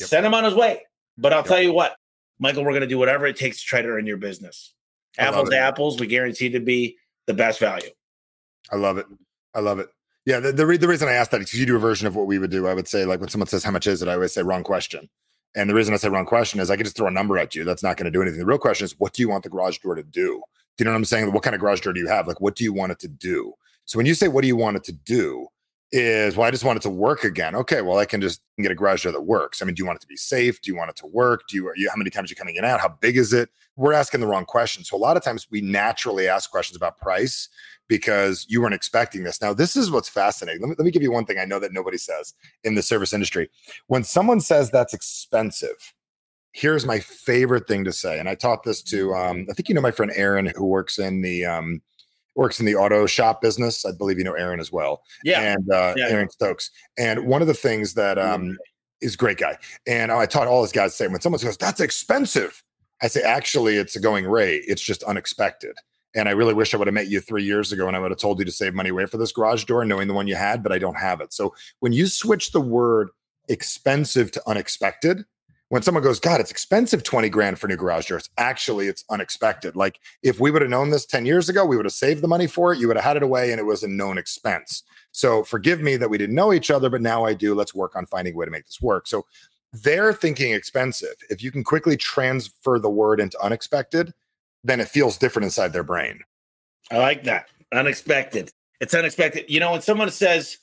Yep. send him on his way. But I'll yep. tell you what, Michael, we're going to do whatever it takes to try to earn your business. Apples to apples, we guarantee to be the best value. I love it. I love it. Yeah, the the, re- the reason I asked that is because you do a version of what we would do. I would say, like, when someone says, how much is it? I always say, wrong question. And the reason I say wrong question is I could just throw a number at you. That's not going to do anything. The real question is, what do you want the garage door to do? Do you know what I'm saying? What kind of garage door do you have? Like, what do you want it to do? So when you say, what do you want it to do? Is, well, I just want it to work again. Okay, well, I can just get a garage door that works. I mean, do you want it to be safe? Do you want it to work? Do you, you how many times are you coming in and out? How big is it? We're asking the wrong questions. So a lot of times we naturally ask questions about price because you weren't expecting this. Now, this is what's fascinating. Let me, let me give you one thing I know that nobody says in the service industry. When someone says that's expensive, here's my favorite thing to say. And I taught this to, um, I think you know my friend Aaron, who works in the... Um, works in the auto shop business. I believe you know Aaron as well. Yeah. And uh, yeah. Aaron Stokes. And one of the things that um, is a great guy. And I taught all his guys to say, when someone goes, that's expensive, I say, actually, it's a going rate. It's just unexpected. And I really wish I would have met you three years ago and I would have told you to save money away for this garage door, knowing the one you had, but I don't have it. So when you switch the word expensive to unexpected, when someone goes, God, it's expensive, twenty grand for a new garage door. It's actually, it's unexpected. Like, if we would have known this ten years ago, we would have saved the money for it. You would have had it away and it was a known expense. So forgive me that we didn't know each other, but now I do. Let's work on finding a way to make this work. So they're thinking expensive. If you can quickly transfer the word into unexpected, then it feels different inside their brain. I like that. Unexpected. It's unexpected. You know, when someone says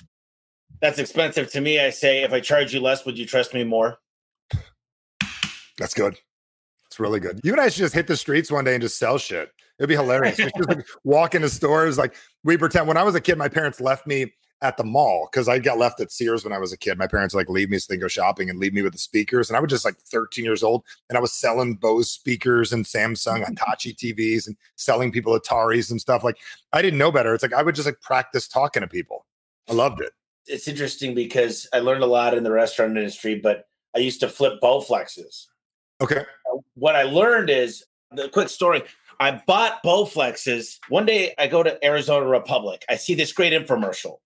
that's expensive to me, I say, if I charge you less, would you trust me more? That's good. It's really good. You and I should just hit the streets one day and just sell shit. It'd be hilarious. We should like walk into stores. Like, we pretend when I was a kid, my parents left me at the mall because I got left at Sears when I was a kid. My parents would, like, leave me so they go shopping and leave me with the speakers. And I was just like thirteen years old and I was selling Bose speakers and Samsung Hitachi T Vs and selling people Ataris and stuff. Like, I didn't know better. It's like I would just like practice talking to people. I loved it. It's interesting because I learned a lot in the restaurant industry, but I used to flip Bowflexes. Okay. What I learned is, the quick story, I bought Bowflexes. One day I go to Arizona Republic. I see this great infomercial.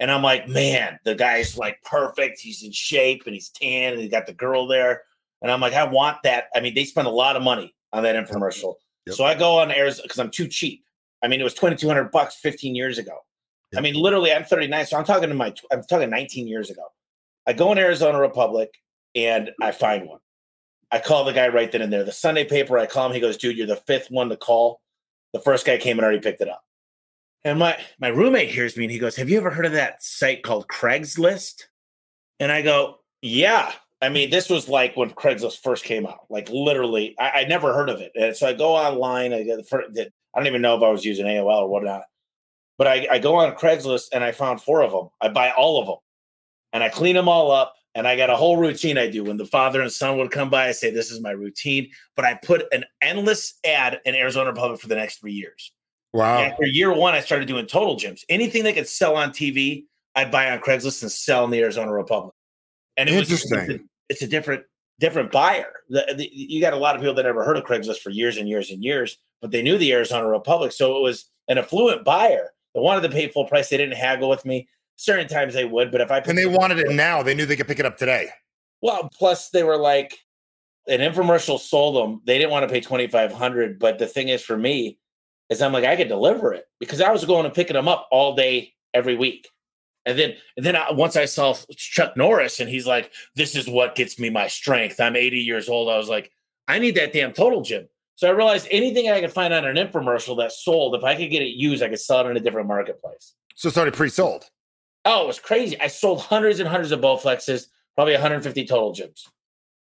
And I'm like, man, the guy's like perfect. He's in shape and he's tan and he got the girl there. And I'm like, I want that. I mean, they spend a lot of money on that infomercial. Yep. So I go on Arizona because I'm too cheap. I mean, it was twenty-two hundred bucks fifteen years ago. Yep. I mean, literally, I'm thirty-nine, so I'm talking to my, I'm talking nineteen years ago. I go on Arizona Republic and I find one. I call the guy right then and there. The Sunday paper, I call him. He goes, dude, you're the fifth one to call. The first guy came and already picked it up. And my, my roommate hears me and he goes, have you ever heard of that site called Craigslist? And I go, yeah. I mean, this was like when Craigslist first came out. Like literally, I, I never heard of it. And so I go online. I, get the first, I don't even know if I was using A O L or whatnot. But I, I go on Craigslist and I found four of them. I buy all of them. And I clean them all up. And I got a whole routine I do. When the father and son would come by, I say, this is my routine. But I put an endless ad in Arizona Republic for the next three years. Wow. And after year one, I started doing total gyms. Anything they could sell on T V, I'd buy on Craigslist and sell in the Arizona Republic. And it Interesting. Was, it's, a, it's a different different buyer. The, the, you got a lot of people that never heard of Craigslist for years and years and years, but they knew the Arizona Republic. So it was an affluent buyer that wanted to pay full price. They didn't haggle with me. Certain times they would, but if I... And they wanted it now. They knew they could pick it up today. Well, plus they were like, an infomercial sold them. They didn't want to pay twenty-five hundred dollars, but the thing is for me is I'm like, I could deliver it because I was going and picking them up all day, every week. And then and then I, once I saw Chuck Norris and he's like, this is what gets me my strength. I'm eighty years old. I was like, I need that damn Total Gym. So I realized anything I could find on an infomercial that sold, if I could get it used, I could sell it in a different marketplace. So it started pre-sold. Oh, it was crazy. I sold hundreds and hundreds of Bowflexes, probably one hundred fifty total gyms.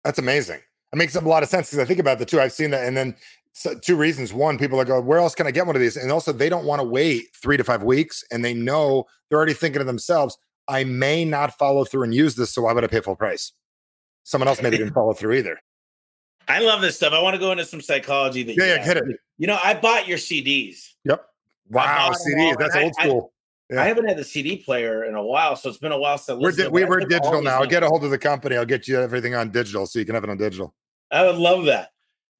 That's amazing. It makes a lot of sense because I think about the two. I've seen that. And then so two reasons. One, people are going, where else can I get one of these? And also they don't want to wait three to five weeks. And they know they're already thinking to themselves, I may not follow through and use this. So why would I pay full price? Someone else maybe didn't follow through either. I love this stuff. I want to go into some psychology. That yeah, yeah, hit it. You know, I bought your C Ds. Yep. Wow, C Ds. That's old school. I, Yeah. I haven't had the C D player in a while, so it's been a while since we're, di- we we're digital now. I'll get a hold of the company. I'll get you everything on digital, so you can have it on digital. I would love that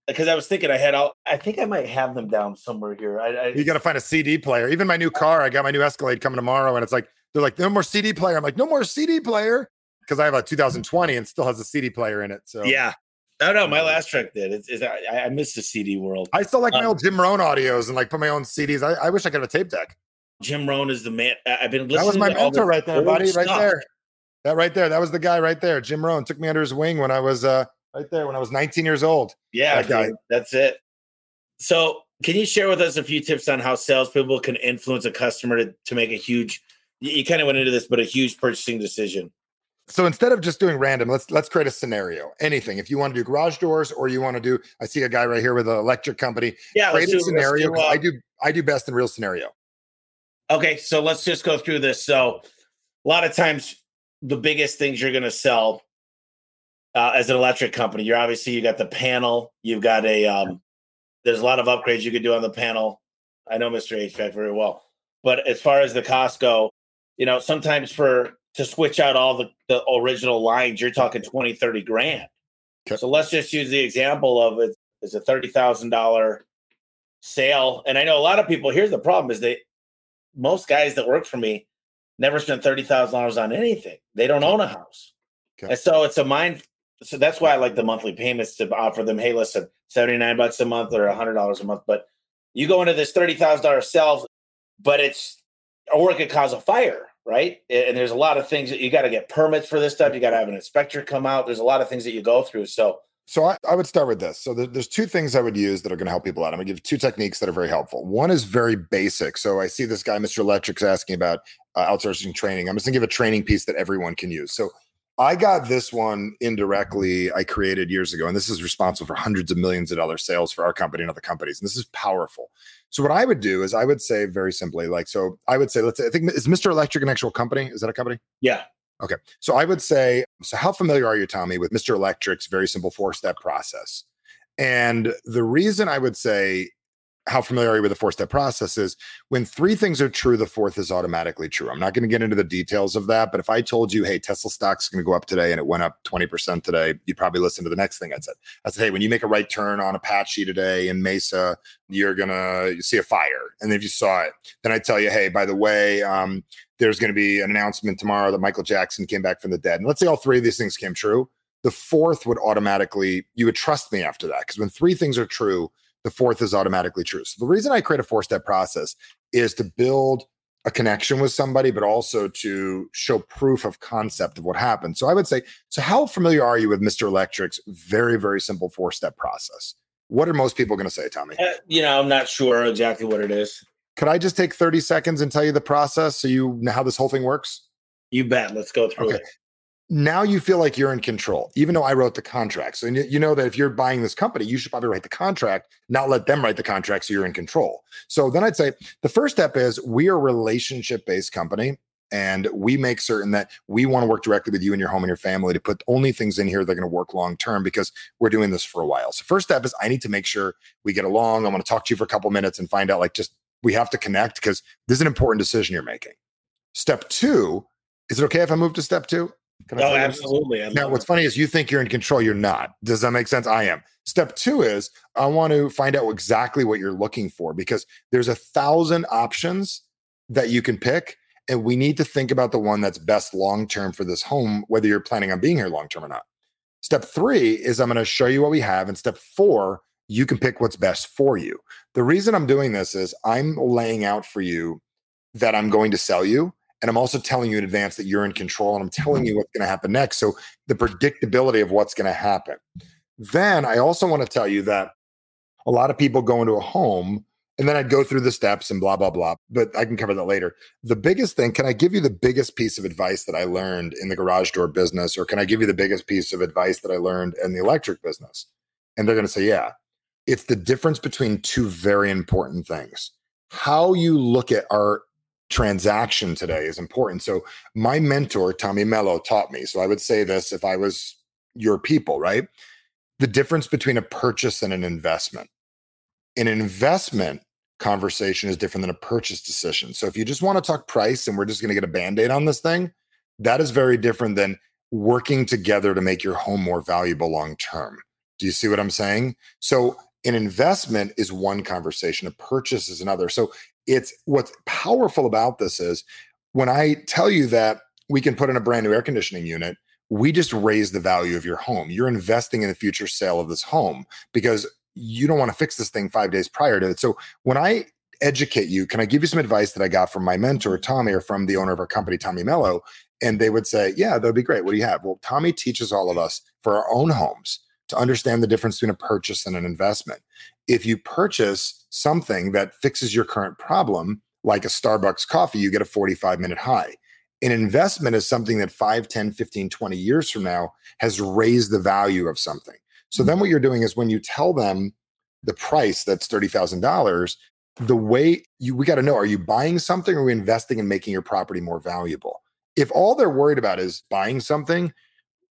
because I was thinking I had all. I think I might have them down somewhere here. I, I, you got to find a C D player. Even my new car. I got my new Escalade coming tomorrow, and it's like they're like no more C D player. I'm like no more C D player because I have a two thousand twenty and still has a C D player in it. So yeah. No, no, my last track did. It's, it's, I, I missed the C D world. I still like um, my old Jim Rohn audios and like put my own C Ds. I, I wish I could have a tape deck. Jim Rohn is the man. I've been listening. That was my to mentor right there, buddy. Stuff. Right there. That right there. That was the guy right there. Jim Rohn took me under his wing when I was uh, right there when I was nineteen years old. Yeah, that guy. That's it. So, can you share with us a few tips on how salespeople can influence a customer to, to make a huge? You kind of went into this, but a huge purchasing decision. So instead of just doing random, let's let's create a scenario. Anything. If you want to do garage doors, or you want to do, I see a guy right here with an electric company. Yeah, create let's a do, scenario. Let's do, uh, I do. I do best in real scenario. Okay, so let's just go through this. So a lot of times the biggest things you're going to sell uh, as an electric company, you're obviously, you got the panel, you've got a, um, there's a lot of upgrades you could do on the panel. I know Mister H V A C very well. But as far as the costs go, you know, sometimes for, to switch out all the, the original lines, you're talking twenty, thirty grand. Okay. So let's just use the example of it as a thirty thousand dollars sale. And I know a lot of people, here's the problem is they, most guys that work for me never spent thirty thousand dollars on anything. They don't own a house. Okay. And so it's a mind. So that's why I like the monthly payments to offer them, hey, listen, seventy-nine bucks a month or one hundred dollars a month. But you go into this thirty thousand dollars sale, but it's, or it could cause a fire, right? And there's a lot of things that you got to get permits for this stuff. You got to have an inspector come out. There's a lot of things that you go through. So So I, I would start with this. So there, there's two things I would use that are going to help people out. I'm going to give two techniques that are very helpful. One is very basic. So I see this guy, Mister Electric's asking about uh, outsourcing training. I'm just going to give a training piece that everyone can use. So I got this one indirectly I created years ago, and this is responsible for hundreds of millions of dollar sales for our company and other companies. And this is powerful. So what I would do is I would say very simply, like, so I would say, let's say, I think, is Mister Electric an actual company? Is that a company? Yeah. Okay. So I would say, so how familiar are you, Tommy, with Mister Electric's very simple four-step process? And the reason I would say how familiar are you with the four-step process is when three things are true, the fourth is automatically true. I'm not going to get into the details of that, but if I told you, hey, Tesla stock's going to go up today and it went up twenty percent today, you'd probably listen to the next thing I said. I said, hey, when you make a right turn on Apache today in Mesa, you're going to see a fire. And if you saw it, then I tell you, hey, by the way, um, there's going to be an announcement tomorrow that Michael Jackson came back from the dead. And let's say all three of these things came true. The fourth would automatically, you would trust me after that. Because when three things are true, the fourth is automatically true. So the reason I create a four-step process is to build a connection with somebody, but also to show proof of concept of what happened. So I would say, so how familiar are you with Mister Electric's very, very simple four-step process? What are most people going to say, Tommy? Uh, you know, I'm not sure exactly what it is. Could I just take thirty seconds and tell you the process so you know how this whole thing works? You bet. Let's go through okay. it. Now you feel like you're in control, even though I wrote the contract. So you know that if you're buying this company, you should probably write the contract, not let them write the contract so you're in control. So then I'd say the first step is we are a relationship-based company, and we make certain that we want to work directly with you and your home and your family to put only things in here that are going to work long-term because we're doing this for a while. So first step is I need to make sure we get along. I want to talk to you for a couple minutes and find out, like, just we have to connect because this is an important decision you're making. Step two, is it okay if I move to step two? Can I oh, absolutely. I now, what's funny is you think you're in control. You're not. Does that make sense? I am. Step two is I want to find out exactly what you're looking for because there's a thousand options that you can pick. And we need to think about the one that's best long-term for this home, whether you're planning on being here long-term or not. Step three is I'm going to show you what we have. And step four, you can pick what's best for you. The reason I'm doing this is I'm laying out for you that I'm going to sell you. And I'm also telling you in advance that you're in control. And I'm telling you what's going to happen next. So the predictability of what's going to happen. Then I also want to tell you that a lot of people go into a home and then I'd go through the steps and blah, blah, blah. But I can cover that later. The biggest thing, can I give you the biggest piece of advice that I learned in the garage door business? Or can I give you the biggest piece of advice that I learned in the electric business? And they're going to say, yeah. It's the difference between two very important things. How you look at our transaction today is important. So my mentor, Tommy Mello, taught me. So I would say this if I was your people, right? The difference between a purchase and an investment. An investment conversation is different than a purchase decision. So if you just want to talk price and we're just going to get a Band-Aid on this thing, that is very different than working together to make your home more valuable long-term. Do you see what I'm saying? So an investment is one conversation, a purchase is another. So it's what's powerful about this is when I tell you that we can put in a brand new air conditioning unit, we just raise the value of your home. You're investing in the future sale of this home because you don't want to fix this thing five days prior to it. So when I educate you, can I give you some advice that I got from my mentor, Tommy, or from the owner of our company, Tommy Mello? And they would say, yeah, that'd be great. What do you have? Well, Tommy teaches all of us for our own homes to understand the difference between a purchase and an investment. If you purchase something that fixes your current problem, like a Starbucks coffee, you get a forty-five minute high. An investment is something that five, ten, fifteen, twenty years from now has raised the value of something. So then what you're doing is when you tell them the price, that's thirty thousand dollars, the way you, we got to know, are you buying something or are we investing in making your property more valuable? If all they're worried about is buying something,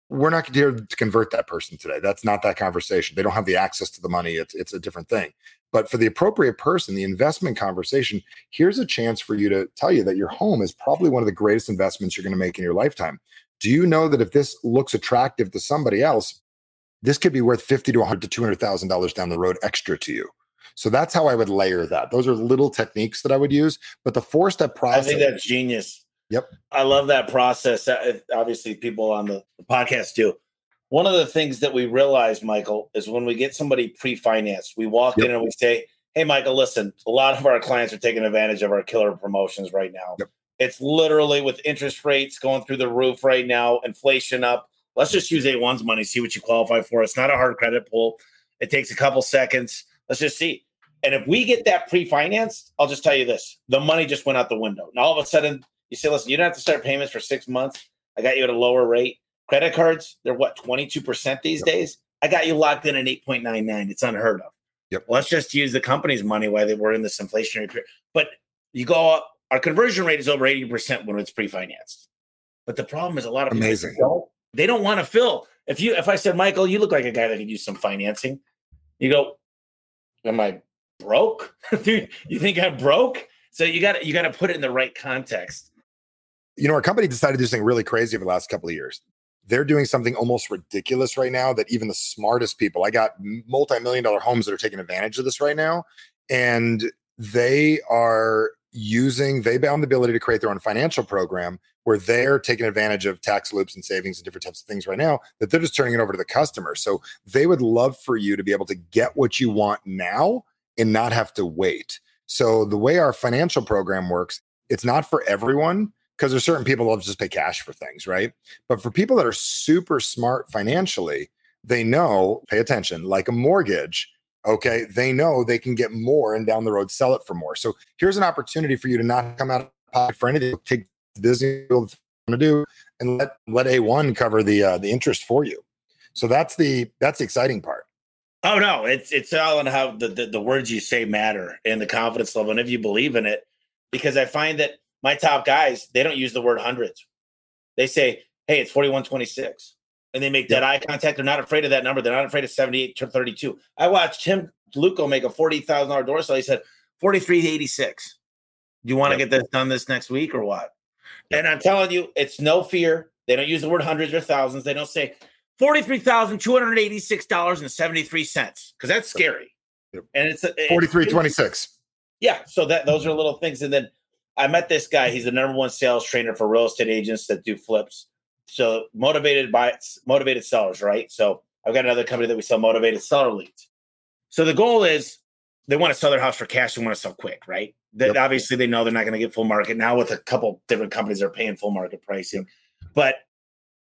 we're not here to convert that person today. That's not that conversation. They don't have the access to the money. It's, it's a different thing. But for the appropriate person, the investment conversation, here's a chance for you to tell you that your home is probably one of the greatest investments you're going to make in your lifetime. Do you know that if this looks attractive to somebody else, this could be worth fifty to one hundred to two hundred thousand dollars down the road extra to you? So that's how I would layer that. Those are little techniques that I would use. But the four-step process. I think that's genius. Yep. I love that process. Obviously, people on the podcast do. One of the things that we realize, Michael, is when we get somebody pre-financed, we walk yep. in and we say, hey, Michael, listen, a lot of our clients are taking advantage of our killer promotions right now. Yep. It's literally with interest rates going through the roof right now, inflation up. Let's just use A one's money, see what you qualify for. It's not a hard credit pull. It takes a couple seconds. Let's just see. And if we get that pre-financed, I'll just tell you this. The money just went out the window. And all of a sudden, you say, listen, you don't have to start payments for six months. I got you at a lower rate. Credit cards, they're what, twenty-two percent these yep. days? I got you locked in at eight point nine nine. It's unheard of. Yep. Well, let's just use the company's money while they were in this inflationary period. But you go up. Our conversion rate is over eighty percent when it's pre-financed. But the problem is a lot of Amazing. people don't. They don't want to fill. If you, if I said, Michael, you look like a guy that could use some financing. You go, am I broke? Dude, you think I'm broke? So you got you got to put it in the right context. You know, our company decided to do something really crazy over the last couple of years. They're doing something almost ridiculous right now that even the smartest people, I got multi-million dollar homes that are taking advantage of this right now. And they are using, they found the ability to create their own financial program where they're taking advantage of tax loops and savings and different types of things right now that they're just turning it over to the customer. So they would love for you to be able to get what you want now and not have to wait. So the way our financial program works, it's not for everyone because there's certain people that'll just pay cash for things, right? But for people that are super smart financially, they know, pay attention, like a mortgage, okay, they know they can get more and down the road sell it for more. So here's an opportunity for you to not come out of pocket for anything. Take Disney World to do and let let A one cover the uh, the interest for you. So that's the that's the exciting part. Oh no, it's it's all in how the, the the words you say matter and the confidence level, and if you believe in it. Because I find that my top guys, they don't use the word hundreds. They say, "Hey, it's forty-one twenty-six." And they make that eye contact. They're not afraid of that number. They're not afraid of seventy-eight to thirty-two. I watched Tim Luco make a forty thousand dollars door sale. He said, forty-three to eighty-six. Do you want to yep. get this done this next week or what? Yep. And I'm telling you, it's no fear. They don't use the word hundreds or thousands. They don't say forty-three thousand two hundred eighty-six dollars and seventy-three cents because that's scary. Yep. And it's, it's forty-three twenty-six. Yeah. So that those are little things. And then I met this guy. He's the number one sales trainer for real estate agents that do flips. So motivated by motivated sellers, right? So I've got another company that we sell motivated seller leads. So the goal is they want to sell their house for cash and want to sell quick, right? That yep. Obviously they know they're not going to get full market now with a couple different companies that are paying full market pricing. But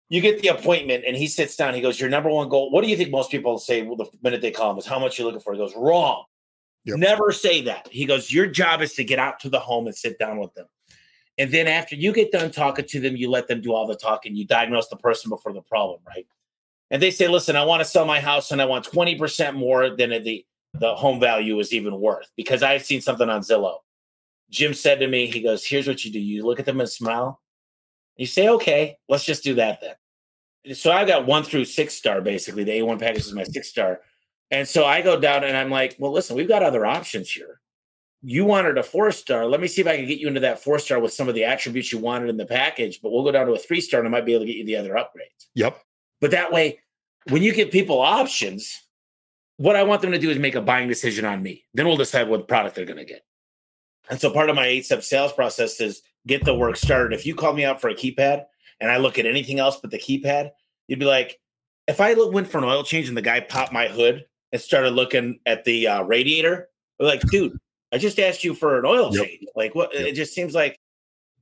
you get the appointment and he sits down. He goes, your number one goal. What do you think most people say well, the minute they call him is how much you're looking for? He goes, wrong. Yep. Never say that. He goes, your job is to get out to the home and sit down with them. And then after you get done talking to them, you let them do all the talking. You diagnose the person before the problem, right? And they say, listen, I want to sell my house and I want twenty percent more than the, the home value is even worth because I've seen something on Zillow. Jim said to me, he goes, here's what you do. You look at them and smile. You say, okay, let's just do that then. So I've got one through six star, basically. The A one package is my six star. And so I go down and I'm like, well, listen, we've got other options here. You wanted a four-star. Let me see if I can get you into that four-star with some of the attributes you wanted in the package, but we'll go down to a three-star and I might be able to get you the other upgrades. Yep. But that way, when you give people options, what I want them to do is make a buying decision on me. Then we'll decide what product they're going to get. And so part of my eight-step sales process is get the work started. If you call me out for a keypad and I look at anything else but the keypad, you'd be like, if I went for an oil change and the guy popped my hood and started looking at the uh, radiator, I'd be like, dude, I just asked you for an oil yep. change. Like what? Yep. It just seems like,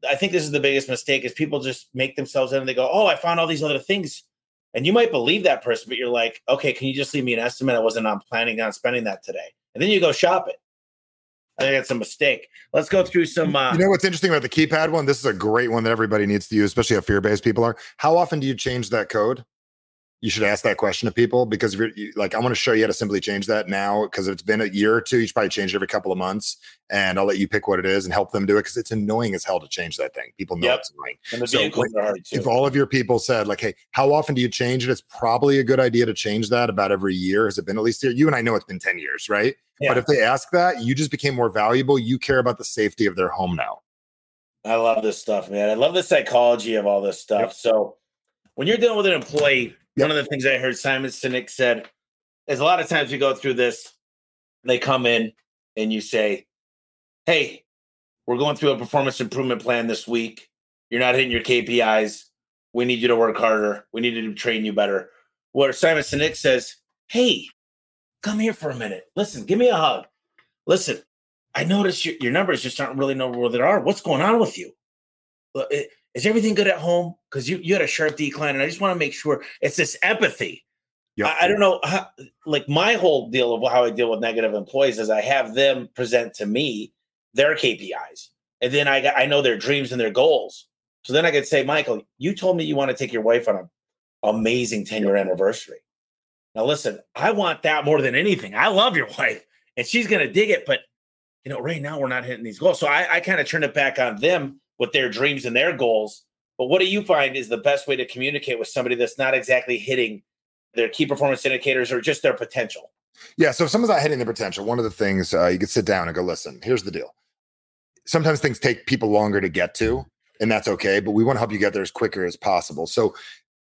I think this is the biggest mistake is people just make themselves in and they go, oh, I found all these other things. And you might believe that person, but you're like, okay, can you just leave me an estimate? I wasn't on planning on spending that today. And then you go shop it. I think that's a mistake. Let's go through some. Uh, you know what's interesting about the keypad one? This is a great one that everybody needs to use, especially how fear-based people are. How often do you change that code? You should ask that question to people because if you're you, like, I want to show you how to simply change that now because it's been a year or two. You should probably change it every couple of months and I'll let you pick what it is and help them do it because it's annoying as hell to change that thing. People know yep. it's annoying. And the so when, if all of your people said like, hey, how often do you change it? It's probably a good idea to change that about every year. Has it been at least a year? You and I know it's been ten years, right? Yeah. But if they ask that, you just became more valuable. You care about the safety of their home now. I love this stuff, man. I love the psychology of all this stuff. Yep. So when you're dealing with an employee, yep. one of the things I heard Simon Sinek said is a lot of times we go through this, they come in and you say, hey, we're going through a performance improvement plan this week. You're not hitting your K P Is. We need you to work harder. We need to train you better. What Simon Sinek says, hey, come here for a minute. Listen, give me a hug. Listen, I noticed your, your numbers just aren't really know where they are. What's going on with you? Well, it, Is everything good at home? Because you, you had a sharp decline, and I just want to make sure it's this empathy. Yep. I, I don't know. How, like my whole deal of how I deal with negative employees is I have them present to me their K P Is, and then I I know their dreams and their goals. So then I could say, Michael, you told me you want to take your wife on an amazing ten-year anniversary. Now, listen, I want that more than anything. I love your wife, and she's going to dig it. But, you know, right now we're not hitting these goals. So I, I kind of turned it back on them with their dreams and their goals. But what do you find is the best way to communicate with somebody that's not exactly hitting their key performance indicators or just their potential? Yeah. So if someone's not hitting their potential, one of the things uh, you could sit down and go, listen, here's the deal. Sometimes things take people longer to get to, and that's okay, but we want to help you get there as quicker as possible. So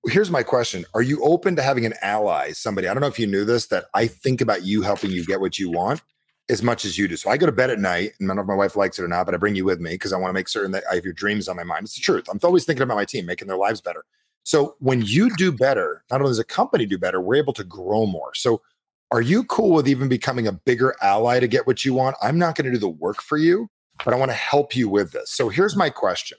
here's my question. Are you open to having an ally, somebody, I don't know if you knew this, that I think about you helping you get what you want? as much as you do. So I go to bed at night, and I don't know if my wife likes it or not, but I bring you with me because I want to make certain that I have your dreams on my mind. It's the truth. I'm always thinking about my team, making their lives better. So when you do better, not only does a company do better, we're able to grow more. So are you cool with even becoming a bigger ally to get what you want? I'm not going to do the work for you, but I want to help you with this. So here's my question.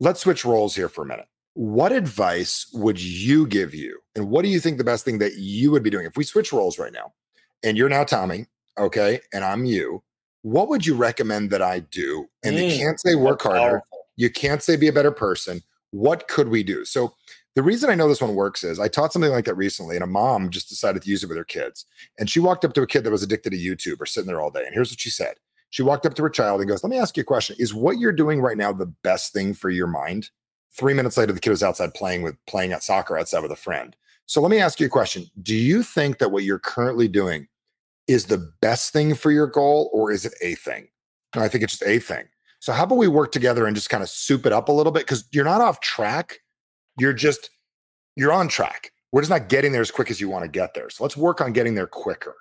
Let's switch roles here for a minute. What advice would you give you? And what do you think the best thing that you would be doing? If we switch roles right now, and you're now Tommy, okay, and I'm you, what would you recommend that I do? And mm, you can't say work harder. You can't say be a better person. What could we do? So the reason I know this one works is I taught something like that recently, and a mom just decided to use it with her kids. And she walked up to a kid that was addicted to YouTube or sitting there all day. And here's what she said. She walked up to her child and goes, let me ask you a question. Is what you're doing right now the best thing for your mind? Three minutes later, the kid was outside playing with playing at soccer outside with a friend. So let me ask you a question. Do you think that what you're currently doing is the best thing for your goal, or is it a thing? And I think it's just a thing. So how about we work together and just kind of soup it up a little bit? Because you're not off track. You're just, you're on track. We're just not getting there as quick as you want to get there. So let's work on getting there quicker.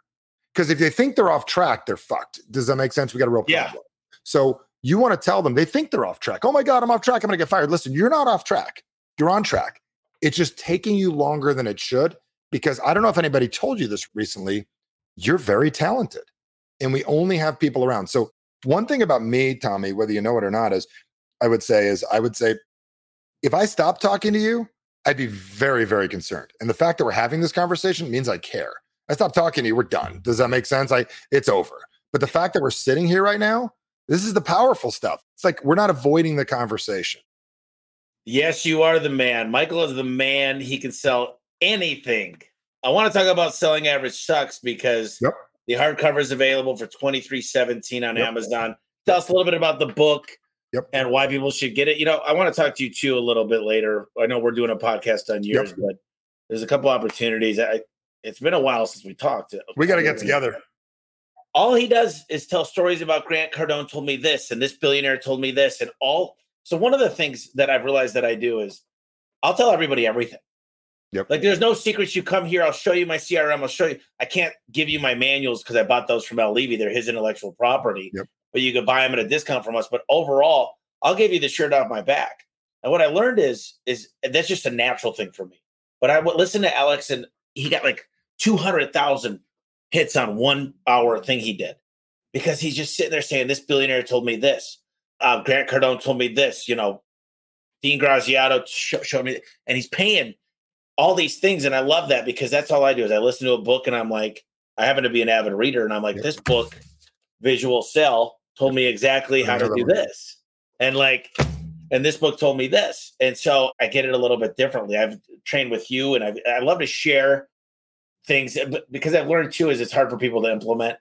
Because if they think they're off track, they're fucked. Does that make sense? We got a real problem. Yeah. So you want to tell them they think they're off track. Oh my God, I'm off track. I'm going to get fired. Listen, you're not off track. You're on track. It's just taking you longer than it should. Because I don't know if anybody told you this recently, you're very talented. And we only have people around. So one thing about me, Tommy, whether you know it or not, is I would say is I would say, if I stopped talking to you, I'd be very, very concerned. And the fact that we're having this conversation means I care. I stopped talking to you, we're done. Does that make sense? I, it's over. But the fact that we're sitting here right now, this is the powerful stuff. It's like, we're not avoiding the conversation. Yes, you are the man. Michael is the man. He can sell anything. I want to talk about selling Average Sucks because yep. the hardcover is available for twenty-three seventeen on yep. Amazon. Tell us a little bit about the book. Yep. And why people should get it. You know, I want to talk to you too a little bit later. I know we're doing a podcast on yours, yep. but there's a couple opportunities. I, it's been a while since we talked. We got to get together. All he does is tell stories about Grant Cardone told me this, and this billionaire told me this, and all. So one of the things that I've realized that I do is I'll tell everybody everything. Yep. Like there's no secrets. You come here, I'll show you my C R M. I'll show you. I can't give you my manuals because I bought those from Al Levy. They're his intellectual property. Yep. But you could buy them at a discount from us. But overall, I'll give you the shirt off my back. And what I learned is, is that's just a natural thing for me. But I would listen to Alex, and he got like two hundred thousand hits on one hour thing he did because he's just sitting there saying, this billionaire told me this. Uh, Grant Cardone told me this. You know, Dean Graziato sh- showed me. And he's paying all these things. And I love that because that's all I do is I listen to a book, and I'm like, I happen to be an avid reader. And I'm like, this book, Visual Cell, told me exactly how to do this. And like, and this book told me this. And so I get it a little bit differently. I've trained with you, and I've, I love to share things, but because I've learned too, is it's hard for people to implement.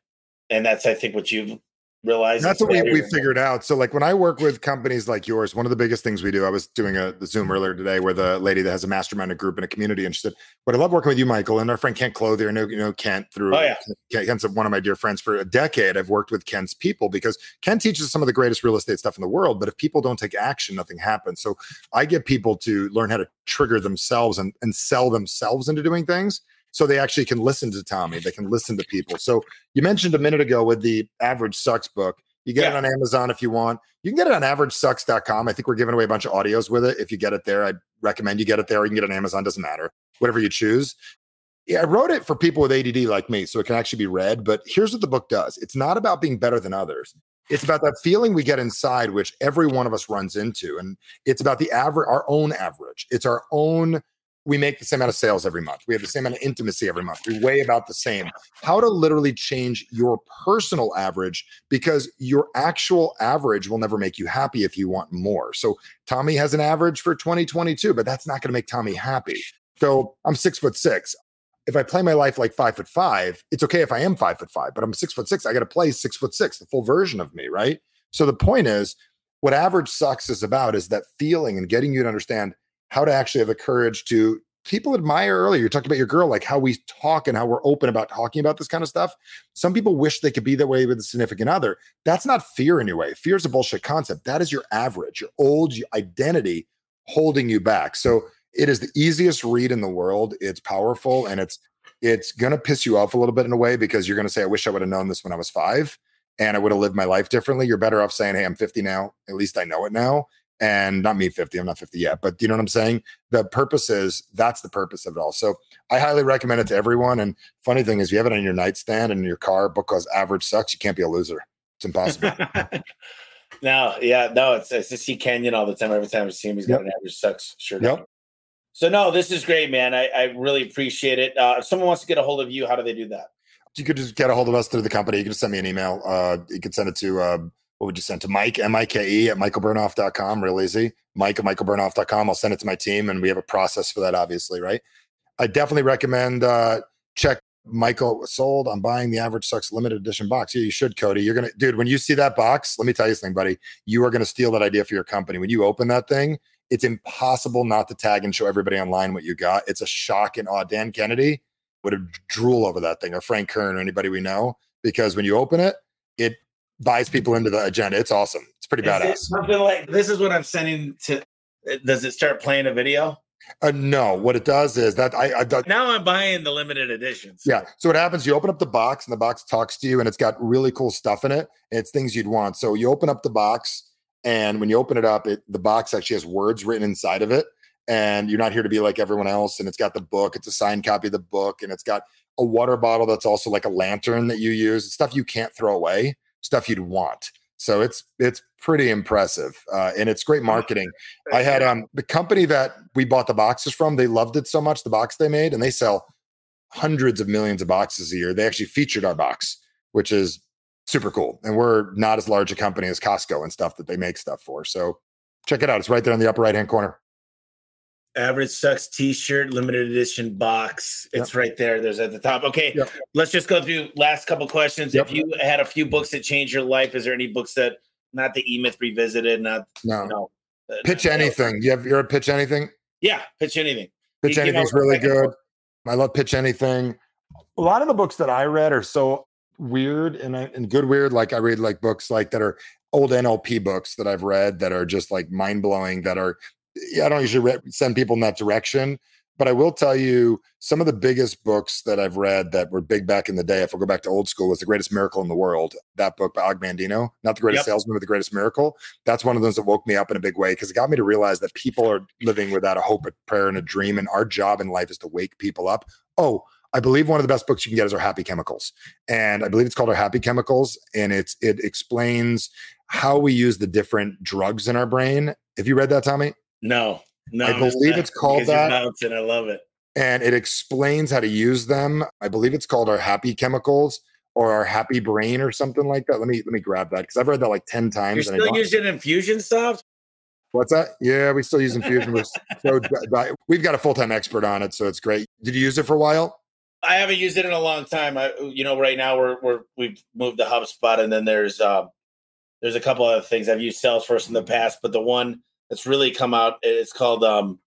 And that's, I think, what you've realized. That's what we, we figured out. So like when I work with companies like yours, one of the biggest things we do, I was doing a the Zoom earlier today with a lady that has a mastermind, a group and a community. And she said, but I love working with you, Michael, and our friend Kent Clothier. No, you know, Kent through, oh, yeah. Kent's one of my dear friends for a decade. I've worked with Kent's people because Kent teaches some of the greatest real estate stuff in the world, but if people don't take action, nothing happens. So I get people to learn how to trigger themselves and, and sell themselves into doing things. So they actually can listen to Tommy. They can listen to people. So you mentioned a minute ago with the Average Sucks book. You get yeah. it on Amazon if you want. You can get it on average sucks dot com. I think we're giving away a bunch of audios with it. If you get it there, I'd recommend you get it there. Or you can get it on Amazon. Doesn't matter. Whatever you choose. Yeah, I wrote it for people with A D D like me, so it can actually be read. But here's what the book does. It's not about being better than others. It's about that feeling we get inside, which every one of us runs into. And it's about the average, our own average. It's our own. We make the same amount of sales every month. We have the same amount of intimacy every month. We weigh about the same. How to literally change your personal average, because your actual average will never make you happy if you want more. So Tommy has an average for twenty twenty-two, but that's not going to make Tommy happy. So I'm six foot six. If I play my life like five foot five, it's okay if I am five foot five, but I'm six foot six. I got to play six foot six, the full version of me, right? So the point is, what Average Sucks is about is that feeling and getting you to understand how to actually have the courage to, people admire earlier. You talked about your girl, like how we talk and how we're open about talking about this kind of stuff. Some people wish they could be that way with a significant other. That's not fear in your way. Fear is a bullshit concept. That is your average, your old identity holding you back. So it is the easiest read in the world. It's powerful, and it's it's going to piss you off a little bit in a way, because you're going to say, I wish I would have known this when I was five and I would have lived my life differently. You're better off saying, hey, I'm fifty now. At least I know it now. And not me fifty, I'm not fifty yet, but you know what I'm saying? The purpose is, that's the purpose of it all. So I highly recommend it to everyone. And funny thing is, if you have it on your nightstand and in your car, because average sucks, you can't be a loser. It's impossible. No, yeah, no, it's, it's I see Kenyon all the time. Every time I see him, he's got yep. an average sucks shirt. Yep. So no, this is great, man. I, I really appreciate it. Uh, if someone wants to get a hold of you, how do they do that? You could just get a hold of us through the company. You can just send me an email. Uh, you could send it to, uh, what would you send to Mike, M I K E at Michael Bernoff dot com, real easy. Mike at Michael Bernoff dot com. I'll send it to my team, and we have a process for that, obviously, right? I definitely recommend uh, check Michael sold on buying the Average Sucks limited edition box. Yeah, you should, Cody. You're going to, dude, when you see that box, let me tell you something, buddy. You are going to steal that idea for your company. When you open that thing, it's impossible not to tag and show everybody online what you got. It's a shock and awe. Dan Kennedy would have drool over that thing, or Frank Kern, or anybody we know, because when you open it, it buys people into the agenda. It's awesome. It's pretty is badass. It something like, this is what I'm sending to, does it start playing a video? Uh, no, what it does is that I, I that, now I'm buying the limited editions. Yeah. So what happens, you open up the box and the box talks to you, and it's got really cool stuff in it. It's things you'd want. So you open up the box, and when you open it up, it, the box actually has words written inside of it, and you're not here to be like everyone else. And it's got the book, it's a signed copy of the book, and it's got a water bottle that's also like a lantern that you use. It's stuff you can't throw away, stuff you'd want. So it's it's pretty impressive, uh, and it's great marketing. I had um, the company that we bought the boxes from, they loved it so much, the box they made, and they sell hundreds of millions of boxes a year. They actually featured our box, which is super cool. And we're not as large a company as Costco and stuff that they make stuff for. So check it out. It's right there in the upper right-hand corner. Average Sucks t-shirt, limited edition box. It's yep. right there. There's at the top. Okay, yep. Let's just go through last couple questions. Yep. If you had a few books that changed your life, is there any books that, not the E-Myth Revisited, not, no. You know, Pitch uh, Anything. You have, you're a Pitch Anything? Yeah, Pitch Anything. Pitch Anything's really good. I love Pitch Anything. A lot of the books that I read are so weird and, I, and good weird. Like I read like books like that are old N L P books that I've read that are just like mind-blowing, that are, I don't usually send people in that direction, but I will tell you some of the biggest books that I've read that were big back in the day, if we'll go back to old school, was The Greatest Miracle in the World. That book by Og Mandino, not The Greatest yep. Salesman, but The Greatest Miracle. That's one of those that woke me up in a big way, because it got me to realize that people are living without a hope, a prayer, and a dream. And our job in life is to wake people up. Oh, I believe one of the best books you can get is Our Happy Chemicals. And I believe it's called Our Happy Chemicals. And it's it explains how we use the different drugs in our brain. Have you read that, Tommy? No, no, I believe it's called that. And I love it. And it explains how to use them. I believe it's called Our Happy Chemicals or Our Happy Brain or something like that. Let me let me grab that, because I've read that like ten times. You're still using Infusionsoft? What's that? Yeah, we still use Infusion. so we've got a full time expert on it, so it's great. Did you use it for a while? I haven't used it in a long time. I, you know, right now we're we're we've moved to HubSpot, and then there's uh, there's a couple other things. I've used Salesforce in the past, but the one that's really come out, it's called um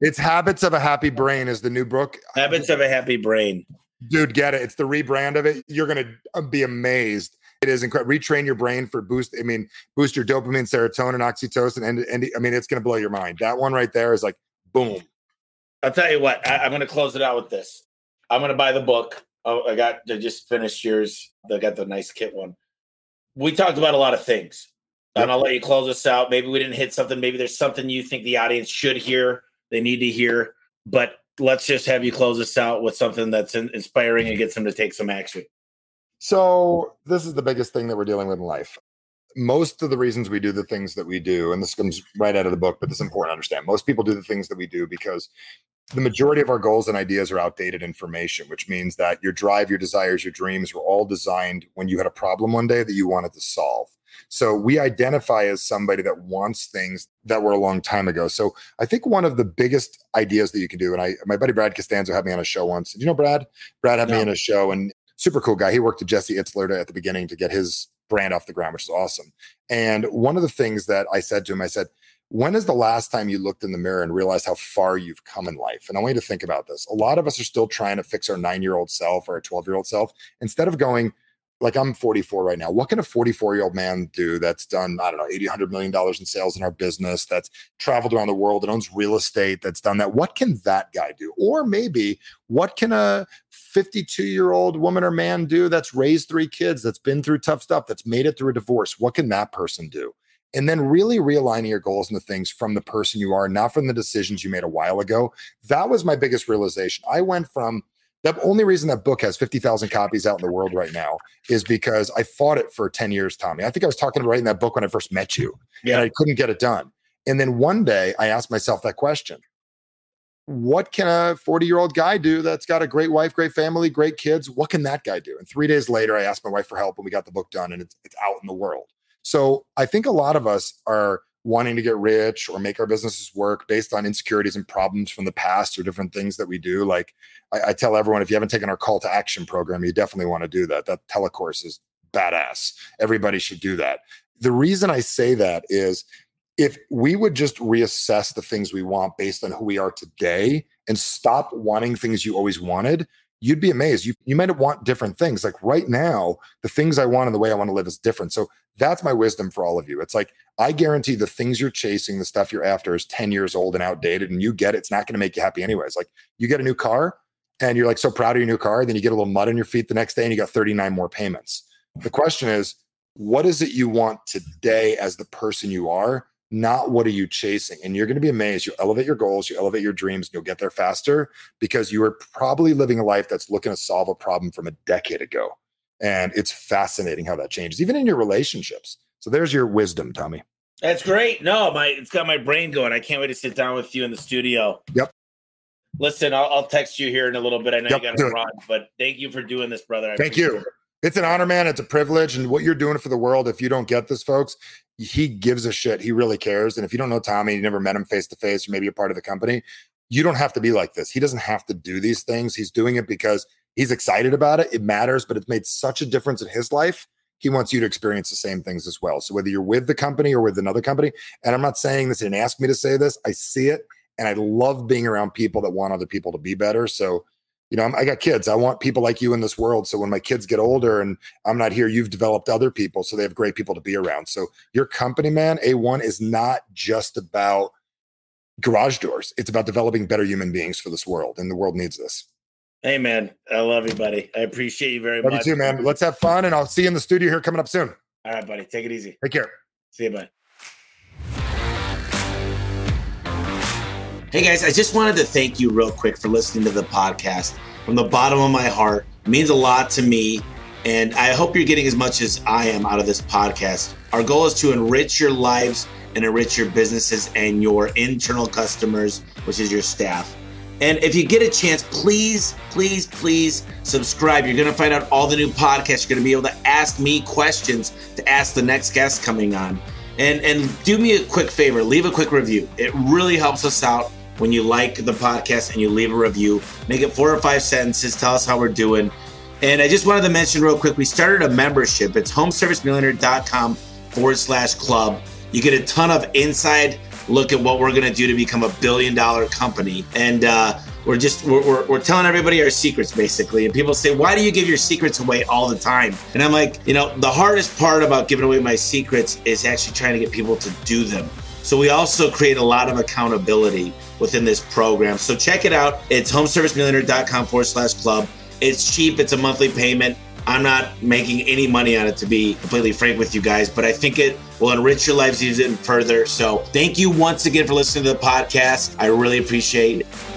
it's Habits of a Happy Brain is the new book. Habits of a Happy Brain. Dude, get it. It's the rebrand of it. You're going to be amazed. It is incredible. Retrain your brain for boost. I mean, boost your dopamine, serotonin, oxytocin. And, and I mean, it's going to blow your mind. That one right there is like, boom. I'll tell you what, I, I'm going to close it out with this. I'm going to buy the book. Oh, I got, I just finished yours. They got the nice kit one. We talked about a lot of things. And I'll let you close us out. Maybe we didn't hit something. Maybe there's something you think the audience should hear, they need to hear. But let's just have you close us out with something that's inspiring and gets them to take some action. So this is the biggest thing that we're dealing with in life. Most of the reasons we do the things that we do, and this comes right out of the book, but it's important to understand. Most people do the things that we do because the majority of our goals and ideas are outdated information, which means that your drive, your desires, your dreams were all designed when you had a problem one day that you wanted to solve. So we identify as somebody that wants things that were a long time ago. So I think one of the biggest ideas that you can do, and I, my buddy Brad Costanzo had me on a show once. Did you know Brad? Brad had no. me on a show, and super cool guy. He worked with Jesse Itzler at the beginning to get his brand off the ground, which is awesome. And one of the things that I said to him, I said, when is the last time you looked in the mirror and realized how far you've come in life? And I want you to think about this. A lot of us are still trying to fix our nine-year-old self or our twelve-year-old self instead of going, like I'm forty-four right now. What can a forty-four-year-old man do that's done, I don't know, eighty, one hundred million dollars in sales in our business, that's traveled around the world, that owns real estate, that's done that? What can that guy do? Or maybe what can a fifty-two-year-old woman or man do that's raised three kids, that's been through tough stuff, that's made it through a divorce? What can that person do? And then really realigning your goals and the things from the person you are, not from the decisions you made a while ago. That was my biggest realization. I went from, the only reason that book has fifty thousand copies out in the world right now is because I fought it for ten years, Tommy. I think I was talking about writing that book when I first met you, yeah. and I couldn't get it done. And then one day I asked myself that question. What can a forty-year-old guy do that's got a great wife, great family, great kids? What can that guy do? And three days later, I asked my wife for help and we got the book done, and it's, it's out in the world. So I think a lot of us are wanting to get rich or make our businesses work based on insecurities and problems from the past or different things that we do. Like I, I tell everyone, if you haven't taken our call to action program, you definitely want to do that. That telecourse is badass. Everybody should do that. The reason I say that is if we would just reassess the things we want based on who we are today and stop wanting things you always wanted, you'd be amazed. You you might want different things. Like right now, the things I want and the way I want to live is different. So that's my wisdom for all of you. It's like, I guarantee the things you're chasing, the stuff you're after is ten years old and outdated, and you get it. It's not going to make you happy anyways. Like you get a new car and you're like so proud of your new car, then you get a little mud on your feet the next day and you got thirty-nine more payments. The question is, what is it you want today as the person you are? Not what are you chasing? And you're going to be amazed. You elevate your goals, you elevate your dreams, and you'll get there faster because you are probably living a life that's looking to solve a problem from a decade ago. And it's fascinating how that changes, even in your relationships. So there's your wisdom, Tommy. That's great. No, my it's got my brain going. I can't wait to sit down with you in the studio. Yep. Listen, I'll, I'll text you here in a little bit. I know yep, you got to run, but thank you for doing this, brother. I thank you. It. It's an honor, man. It's a privilege. And what you're doing for the world, if you don't get this, folks, he gives a shit. He really cares. And if you don't know Tommy, you never met him face to face, or maybe you're part of the company, you don't have to be like this. He doesn't have to do these things. He's doing it because he's excited about it. It matters, but it's made such a difference in his life. He wants you to experience the same things as well. So whether you're with the company or with another company, and I'm not saying this, he didn't ask me to say this, I see it. And I love being around people that want other people to be better. So you know, I got kids. I want people like you in this world. So when my kids get older and I'm not here, you've developed other people. So they have great people to be around. So your company, man, A one is not just about garage doors. It's about developing better human beings for this world. And the world needs this. Hey, man. I love you, buddy. I appreciate you very love much. Love you too, man. Let's have fun. And I'll see you in the studio here coming up soon. All right, buddy. Take it easy. Take care. See you, bud. Hey guys, I just wanted to thank you real quick for listening to the podcast from the bottom of my heart. It means a lot to me, and I hope you're getting as much as I am out of this podcast. Our goal is to enrich your lives and enrich your businesses and your internal customers, which is your staff. And if you get a chance, please, please, please subscribe. You're going to find out all the new podcasts. You're going to be able to ask me questions to ask the next guest coming on. And, and do me a quick favor, leave a quick review. It really helps us out. When you like the podcast and you leave a review, make it four or five sentences, tell us how we're doing. And I just wanted to mention real quick, we started a membership. It's homeservicemillionaire.com forward slash club. You get a ton of inside look at what we're going to do to become a billion dollar company. And uh, we're just, we're, we're, we're telling everybody our secrets basically. And people say, why do you give your secrets away all the time? And I'm like, you know, the hardest part about giving away my secrets is actually trying to get people to do them. So we also create a lot of accountability within this program. So check it out. It's homeservicemillionaire.com forward slash club. It's cheap. It's a monthly payment. I'm not making any money on it, to be completely frank with you guys, but I think it will enrich your lives even further. So thank you once again for listening to the podcast. I really appreciate it.